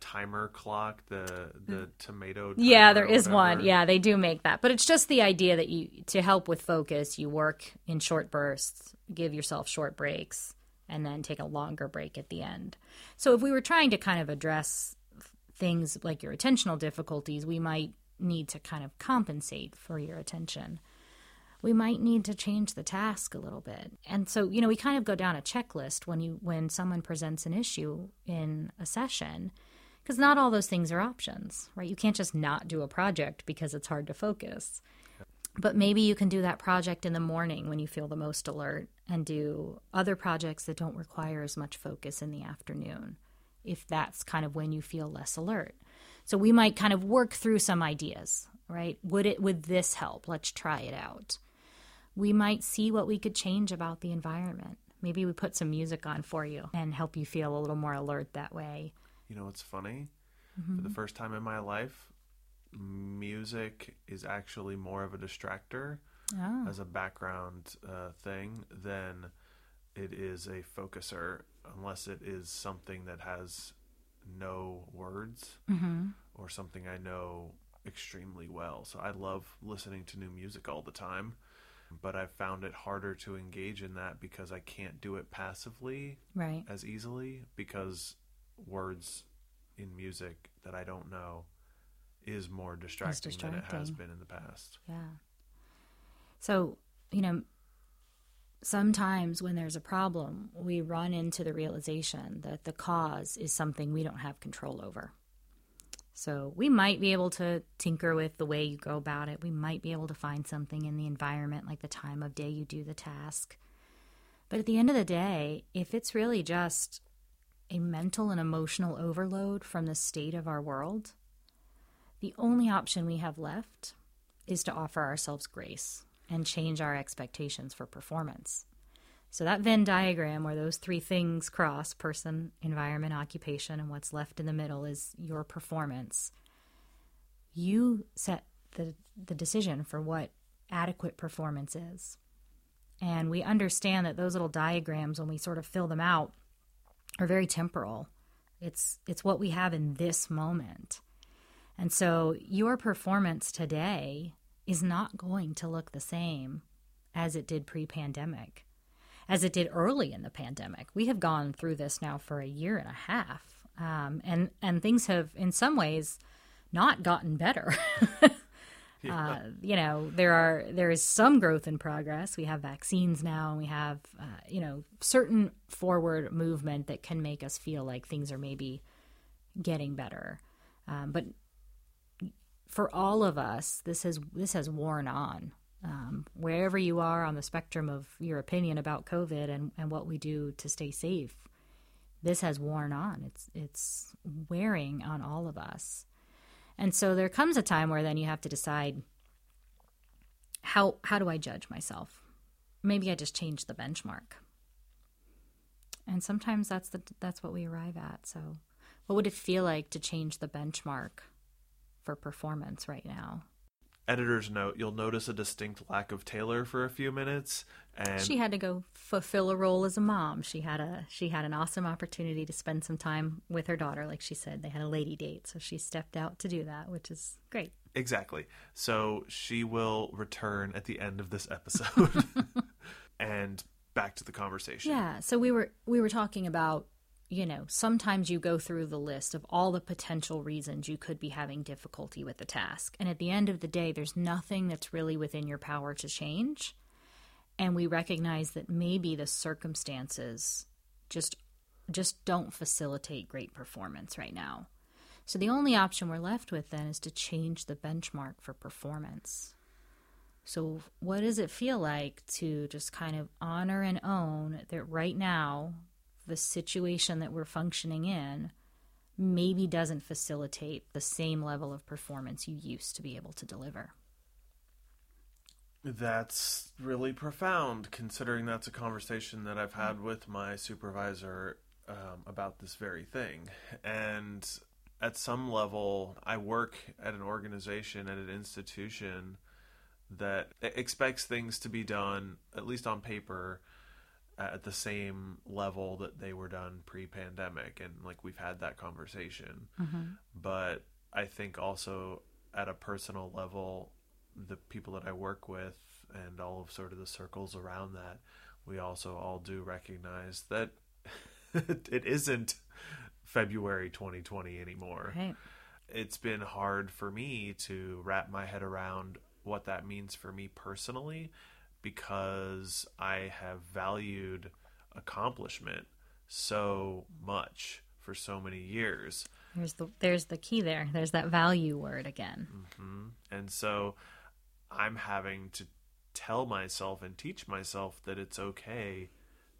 timer clock, the tomato? Yeah, there is one. Yeah, they do make that. But it's just the idea that you, to help with focus, you work in short bursts, give yourself short breaks, and then take a longer break at the end. So if we were trying to kind of address things like your attentional difficulties, we might need to kind of compensate for your attention. We might need to change the task a little bit. And so, you know, we kind of go down a checklist when someone presents an issue in a session, because not all those things are options, right? You can't just not do a project because it's hard to focus. But maybe you can do that project in the morning when you feel the most alert, and do other projects that don't require as much focus in the afternoon, if that's kind of when you feel less alert. So we might kind of work through some ideas, right? Would this help? Let's try it out. We might see what we could change about the environment. Maybe we put some music on for you and help you feel a little more alert that way. You know, it's funny. Mm-hmm. For the first time in my life, music is actually more of a distractor as a background thing than it is a focuser, unless it is something that has no words or something I know extremely well. So I love listening to new music all the time, but I've found it harder to engage in that because I can't do it passively as easily, because words in music that I don't know is more distracting than it has been in the past. Yeah. So, you know, sometimes when there's a problem, we run into the realization that the cause is something we don't have control over. So we might be able to tinker with the way you go about it. We might be able to find something in the environment, like the time of day you do the task. But at the end of the day, if it's really just a mental and emotional overload from the state of our world, the only option we have left is to offer ourselves grace and change our expectations for performance. So that Venn diagram where those three things cross, person, environment, occupation, and what's left in the middle is your performance. You set the decision for what adequate performance is. And we understand that those little diagrams, when we sort of fill them out, are very temporal. It's what we have in this moment. And so your performance today is not going to look the same as it did pre-pandemic, as it did early in the pandemic. We have gone through this now for a year and a half, and things have, in some ways, not gotten better. Yeah. You know, there is some growth in progress. We have vaccines now, and we have, certain forward movement that can make us feel like things are maybe getting better. But for all of us, this has worn on. Wherever you are on the spectrum of your opinion about COVID and what we do to stay safe, this has worn on. It's wearing on all of us. And so there comes a time where then you have to decide, how do I judge myself? Maybe I just change the benchmark. And sometimes that's what we arrive at. So what would it feel like to change the benchmark for performance right now? Editor's note, you'll notice a distinct lack of Taylor for a few minutes. And she had to go fulfill a role as a mom. She had an awesome opportunity to spend some time with her daughter. Like she said, they had a lady date, so she stepped out to do that, which is great. Exactly. So she will return at the end of this episode. And back to the conversation. Yeah. So we were talking about, you know, sometimes you go through the list of all the potential reasons you could be having difficulty with the task. And at the end of the day, there's nothing that's really within your power to change. And we recognize that maybe the circumstances just don't facilitate great performance right now. So the only option we're left with then is to change the benchmark for performance. So what does it feel like to just kind of honor and own that right now – the situation that we're functioning in maybe doesn't facilitate the same level of performance you used to be able to deliver. That's really profound, considering that's a conversation that I've had with my supervisor about this very thing. And at some level, I work at an organization, at an institution that expects things to be done, at least on paper, at the same level that they were done pre-pandemic. And like, we've had that conversation, mm-hmm. but I think also at a personal level, the people that I work with and all of sort of the circles around that, we also all do recognize that it isn't February 2020 anymore. Right. It's been hard for me to wrap my head around what that means for me personally, because I have valued accomplishment so much for so many years. There's the key there. There's that value word again. Mm-hmm. And so I'm having to tell myself and teach myself that it's okay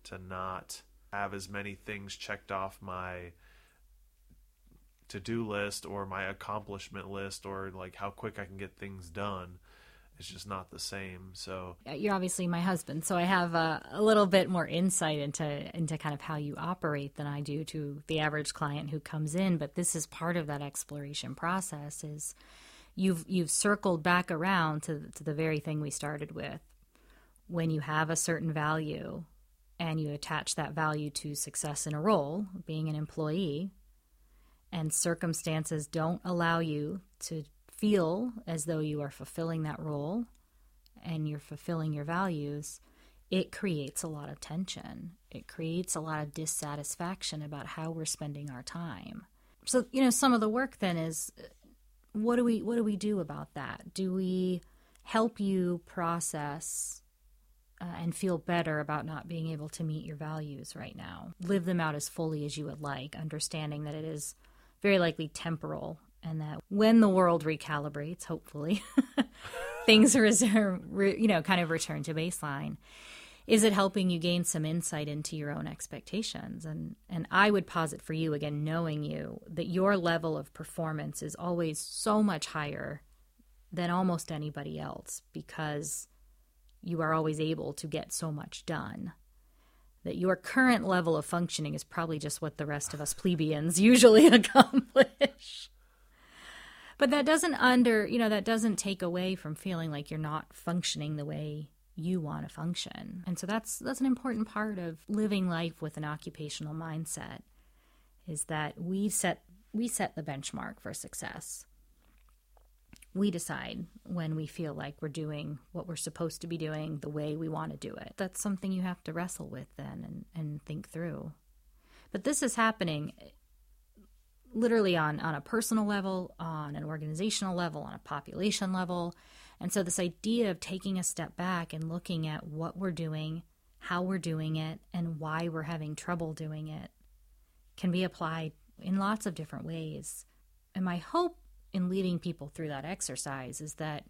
to not have as many things checked off my to-do list or my accomplishment list, or like how quick I can get things done. It's just not the same. So you're obviously my husband, so I have a little bit more insight into kind of how you operate than I do to the average client who comes in. But this is part of that exploration process, is you've circled back around to the very thing we started with. When you have a certain value and you attach that value to success in a role, being an employee, and circumstances don't allow you to feel as though you are fulfilling that role and you're fulfilling your values, it creates a lot of tension. It creates a lot of dissatisfaction about how we're spending our time. So, you know, some of the work then is, what do we do about that? Do we help you process and feel better about not being able to meet your values right now? Live them out as fully as you would like, understanding that it is very likely temporal. And that when the world recalibrates, hopefully, things kind of return to baseline. Is it helping you gain some insight into your own expectations? And I would posit for you, again, knowing you, that your level of performance is always so much higher than almost anybody else, because you are always able to get so much done. That your current level of functioning is probably just what the rest of us plebeians usually accomplish. But that doesn't take away from feeling like you're not functioning the way you want to function. And so that's an important part of living life with an occupational mindset, is that we set the benchmark for success. We decide when we feel like we're doing what we're supposed to be doing the way we want to do it. That's something you have to wrestle with then and think through. But this is happening literally on a personal level, on an organizational level, on a population level. And so this idea of taking a step back and looking at what we're doing, how we're doing it, and why we're having trouble doing it can be applied in lots of different ways. And my hope in leading people through that exercise is that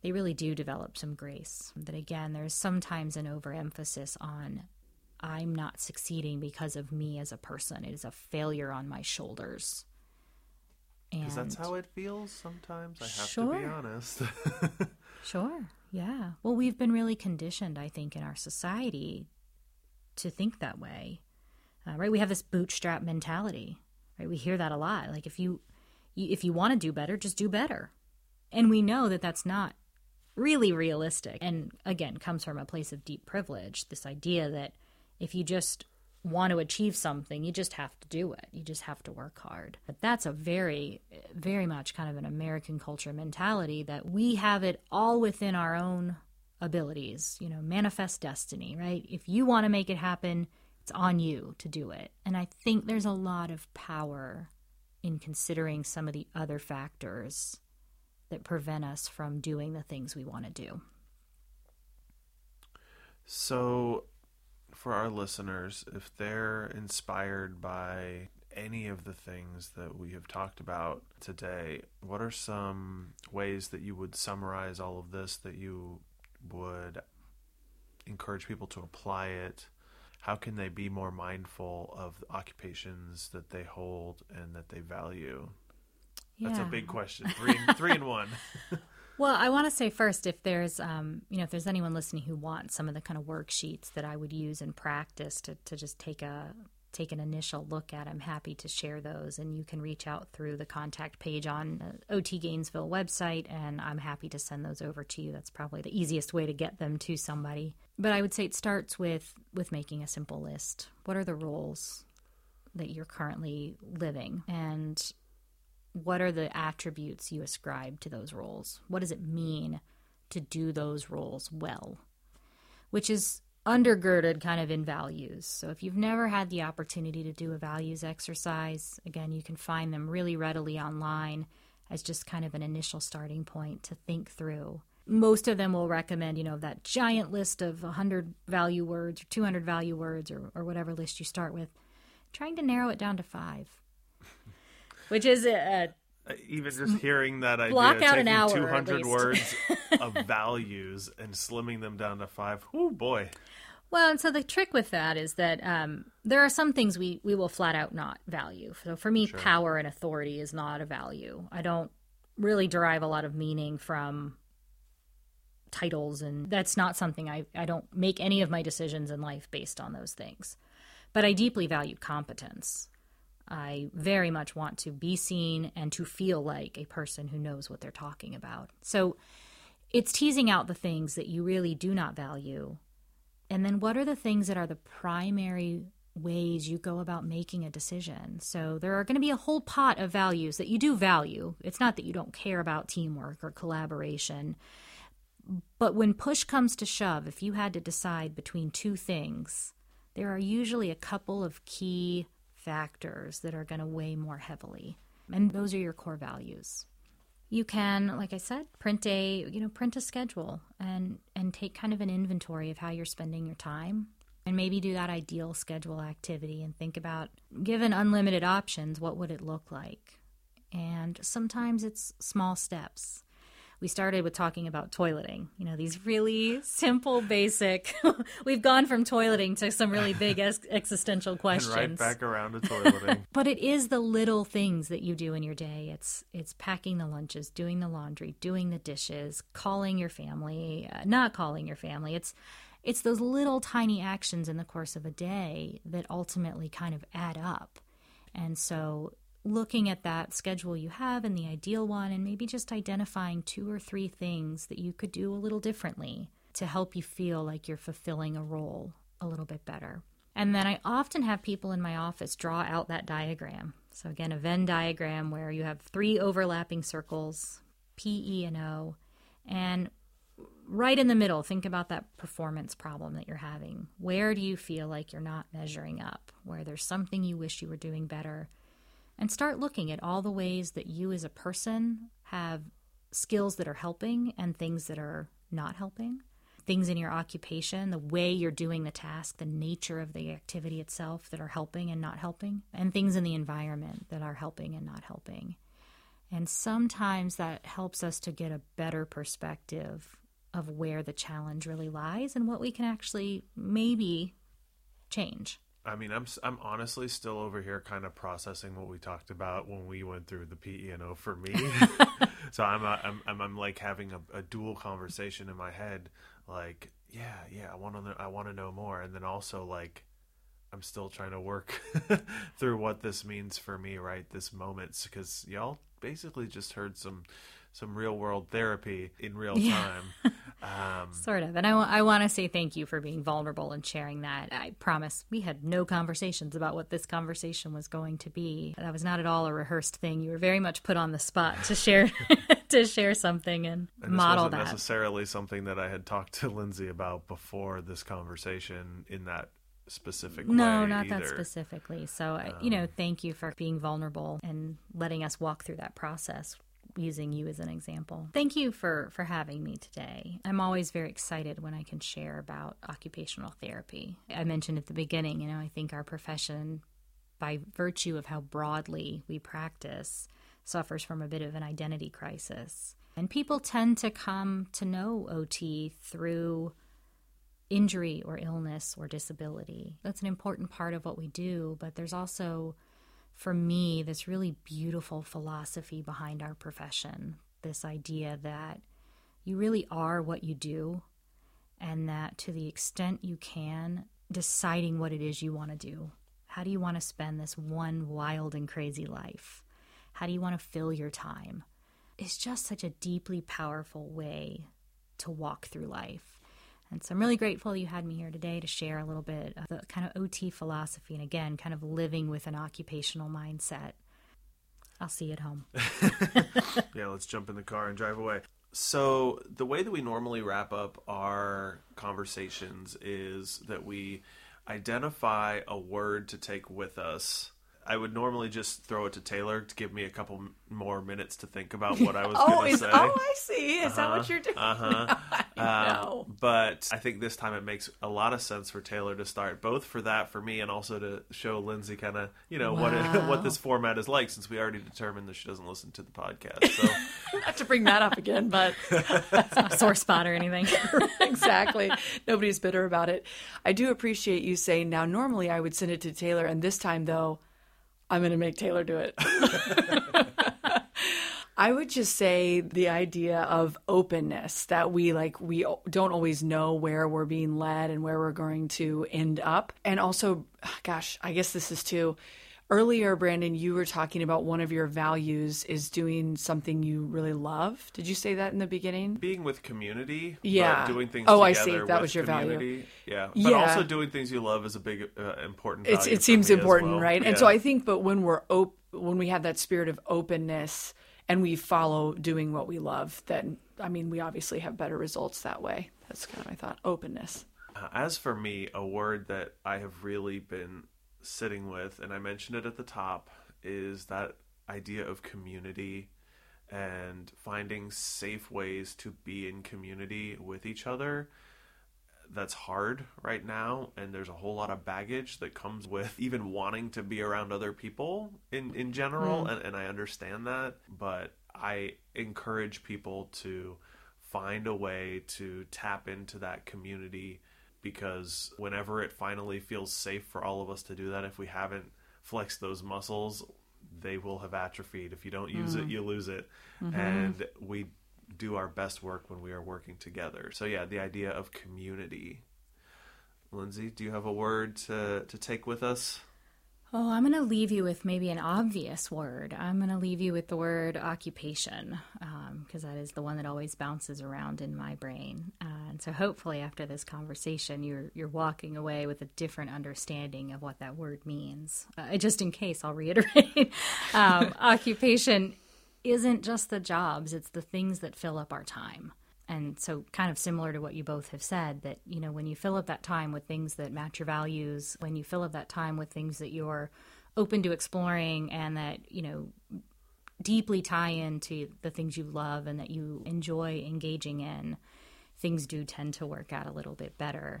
they really do develop some grace. That again, there's sometimes an overemphasis on I'm not succeeding because of me as a person. It is a failure on my shoulders. Because that's how it feels sometimes. I have to be honest. Sure. Yeah. Well, we've been really conditioned, I think, in our society to think that way, right? We have this bootstrap mentality, right? We hear that a lot. Like if you want to do better, just do better. And we know that that's not really realistic. And again, comes from a place of deep privilege, this idea that if you just want to achieve something, you just have to do it. You just have to work hard. But that's a very, very much kind of an American culture mentality, that we have it all within our own abilities, you know, manifest destiny, right? If you want to make it happen, it's on you to do it. And I think there's a lot of power in considering some of the other factors that prevent us from doing the things we want to do. So, for our listeners, if they're inspired by any of the things that we have talked about today, what are some ways that you would summarize all of this, that you would encourage people to apply it? How can they be more mindful of the occupations that they hold and that they value? Yeah. That's a big question. Three in one. Well, I want to say first, if there's anyone listening who wants some of the kind of worksheets that I would use in practice to just take a take an initial look at, I'm happy to share those. And you can reach out through the contact page on OT Gainesville website, and I'm happy to send those over to you. That's probably the easiest way to get them to somebody. But I would say it starts with making a simple list. What are the roles that you're currently living? And what are the attributes you ascribe to those roles? What does it mean to do those roles well? Which is undergirded kind of in values. So if you've never had the opportunity to do a values exercise, again, you can find them really readily online as just kind of an initial starting point to think through. Most of them will recommend, you know, that giant list of 100 value words or 200 value words or whatever list you start with, trying to narrow it down to 5, which is a even just hearing that idea, block out an hour, 200 words of values and slimming them down to 5. Oh, boy. Well, and so the trick with that is that there are some things we will flat out not value. So for me, sure, power and authority is not a value. I don't really derive a lot of meaning from titles, and that's not something I don't make any of my decisions in life based on those things. But I deeply value competence. I very much want to be seen and to feel like a person who knows what they're talking about. So it's teasing out the things that you really do not value. And then what are the things that are the primary ways you go about making a decision? So there are going to be a whole pot of values that you do value. It's not that you don't care about teamwork or collaboration. But when push comes to shove, if you had to decide between two things, there are usually a couple of key factors that are going to weigh more heavily, and those are your core values. You can, like I said, print a schedule and take kind of an inventory of how you're spending your time, and maybe do that ideal schedule activity and think about, given unlimited options, what would it look like? And sometimes it's small steps. We started with talking about toileting, you know, these really simple, basic, we've gone from toileting to some really big existential questions. And right back around to toileting. But it is the little things that you do in your day. It's packing the lunches, doing the laundry, doing the dishes, calling your family, not calling your family. It's those little tiny actions in the course of a day that ultimately kind of add up. And so looking at that schedule you have and the ideal one, and maybe just identifying 2 or 3 things that you could do a little differently to help you feel like you're fulfilling a role a little bit better. And then I often have people in my office draw out that diagram. So again, a Venn diagram where you have 3 overlapping circles, P, E, and O, and right in the middle, think about that performance problem that you're having. Where do you feel like you're not measuring up? Where there's something you wish you were doing better? And start looking at all the ways that you as a person have skills that are helping and things that are not helping. Things in your occupation, the way you're doing the task, the nature of the activity itself that are helping and not helping. And things in the environment that are helping and not helping. And sometimes that helps us to get a better perspective of where the challenge really lies and what we can actually maybe change. I mean, I'm honestly still over here kind of processing what we talked about when we went through the PEO for me. So I'm like having a dual conversation in my head, like, yeah, I want to know more, and then also like I'm still trying to work through what this means for me right this moment, because y'all basically just heard some real world therapy in real time. Yeah. Sort of. And I want to say thank you for being vulnerable and sharing that. I promise we had no conversations about what this conversation was going to be. That was not at all a rehearsed thing. You were very much put on the spot to share something and model that. It wasn't necessarily something that I had talked to Lindsey about before this conversation in that specific way. No, not either. That specifically. So, thank you for being vulnerable and letting us walk through that process, using you as an example. Thank you for having me today. I'm always very excited when I can share about occupational therapy. I mentioned at the beginning, you know, I think our profession, by virtue of how broadly we practice, suffers from a bit of an identity crisis. And people tend to come to know OT through injury or illness or disability. That's an important part of what we do, but there's also, for me, this really beautiful philosophy behind our profession, this idea that you really are what you do, and that to the extent you can, deciding what it is you want to do How do you want to spend this one wild and crazy life? How do you want to fill your time? It's just such a deeply powerful way to walk through life. And so I'm really grateful you had me here today to share a little bit of the kind of OT philosophy and, again, kind of living with an occupational mindset. I'll see you at home. Yeah, let's jump in the car and drive away. So the way that we normally wrap up our conversations is that we identify a word to take with us. I would normally just throw it to Taylor to give me a couple more minutes to think about what I was going to say. Oh, I see. Is that what you're doing? No. But I think this time it makes a lot of sense for Taylor to start, both for that, for me, and also to show Lindsey kind of, what this format is like, since we already determined that she doesn't listen to the podcast. So not to bring that up again, but that's not a sore spot or anything. Exactly. Nobody's bitter about it. I do appreciate you saying, now, normally I would send it to Taylor, and this time, though, I'm going to make Taylor do it. I would just say the idea of openness, that we don't always know where we're being led and where we're going to end up. And also, gosh, I guess this is too. Earlier, Brandon, you were talking about one of your values is doing something you really love. Did you say that in the beginning? Being with community. Yeah. Doing things together. Oh, I see. That was your community value. Yeah. But also doing things you love is a big, important value. It seems important, well, right? Yeah. And so I think, but when we have that spirit of openness and we follow doing what we love, then, I mean, we obviously have better results that way. That's kind of my thought. Openness. As for me, a word that I have really been sitting with, and I mentioned it at the top, is that idea of community and finding safe ways to be in community with each other. That's hard right now, and there's a whole lot of baggage that comes with even wanting to be around other people in general, and I understand that, but I encourage people to find a way to tap into that community, because whenever it finally feels safe for all of us to do that, if we haven't flexed those muscles, they will have atrophied. If you don't use it, you lose it. Mm-hmm. And we do our best work when we are working together. So yeah, the idea of community. Lindsey, do you have a word to take with us? Oh, I'm going to leave you with maybe an obvious word. I'm going to leave you with the word occupation, because that is the one that always bounces around in my brain. And so hopefully after this conversation, you're walking away with a different understanding of what that word means. Just in case, I'll reiterate. Occupation isn't just the jobs. It's the things that fill up our time. And so kind of similar to what you both have said, that, you know, when you fill up that time with things that match your values, when you fill up that time with things that you're open to exploring and that, you know, deeply tie into the things you love and that you enjoy engaging in, things do tend to work out a little bit better.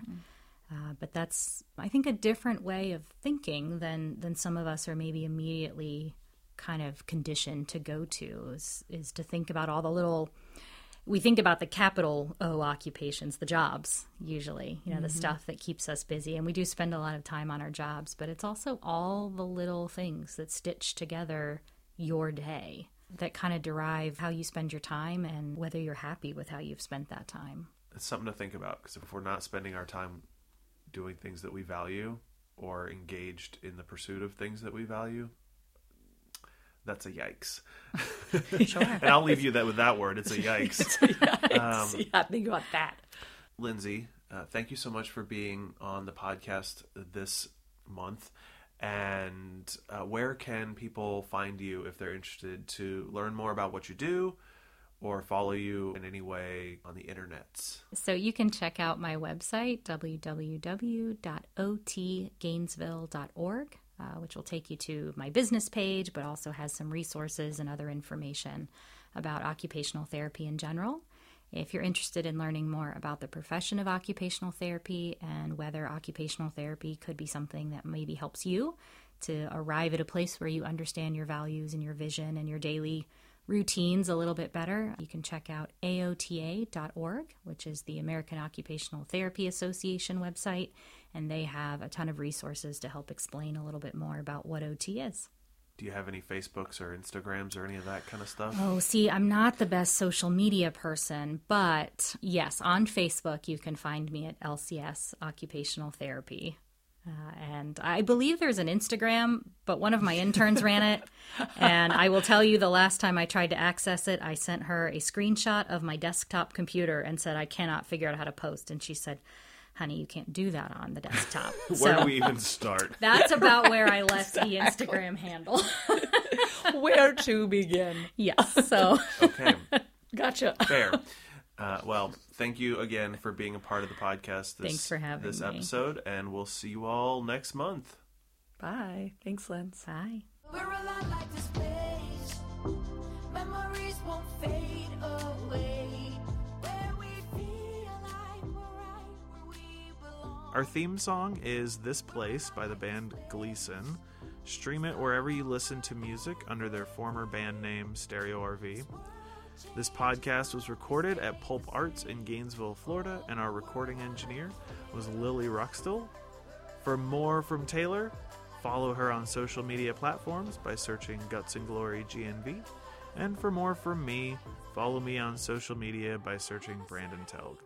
Mm-hmm. But that's, I think, a different way of thinking than some of us are maybe immediately kind of conditioned to go to, is to think about all the little... We think about the capital O occupations, the jobs, usually, the stuff that keeps us busy. And we do spend a lot of time on our jobs, but it's also all the little things that stitch together your day that kind of derive how you spend your time and whether you're happy with how you've spent that time. It's something to think about, because if we're not spending our time doing things that we value or engaged in the pursuit of things that we value, that's a yikes. Sure. And I'll leave you that with that word. It's a yikes. It's a yikes. Yeah, think about that. Lindsey, thank you so much for being on the podcast this month. And where can people find you if they're interested to learn more about what you do or follow you in any way on the internet? So you can check out my website, www.otgainesville.org. Which will take you to my business page, but also has some resources and other information about occupational therapy in general. If you're interested in learning more about the profession of occupational therapy and whether occupational therapy could be something that maybe helps you to arrive at a place where you understand your values and your vision and your daily routines a little bit better, you can check out AOTA.org, which is the American Occupational Therapy Association website, and they have a ton of resources to help explain a little bit more about what OT is. Do you have any Facebooks or Instagrams or any of that kind of stuff? Oh, see, I'm not the best social media person, but yes, on Facebook you can find me at LCS Occupational Therapy. And I believe there's an Instagram, but one of my interns ran it. And I will tell you, the last time I tried to access it, I sent her a screenshot of my desktop computer and said, I cannot figure out how to post. And she said, honey, you can't do that on the desktop. Where do we even start? That's about where I left the Instagram handle. Where to begin. Yes. So. Okay. Gotcha. Fair. Well, thank you again for being a part of the podcast this episode, and we'll see you all next month. Bye. Thanks, Lindsey. Bye. We're a lot like this place. Memories won't fade away. Where we feel like we're right where we belong. Our theme song is This Place by the band Gleason. Stream it wherever you listen to music under their former band name, Stereo RV. This podcast was recorded at Pulp Arts in Gainesville, Florida, and our recording engineer was Lily Ruxtell. For more from Taylor, follow her on social media platforms by searching Guts and Glory GNV. And for more from me, follow me on social media by searching Brandon Telg.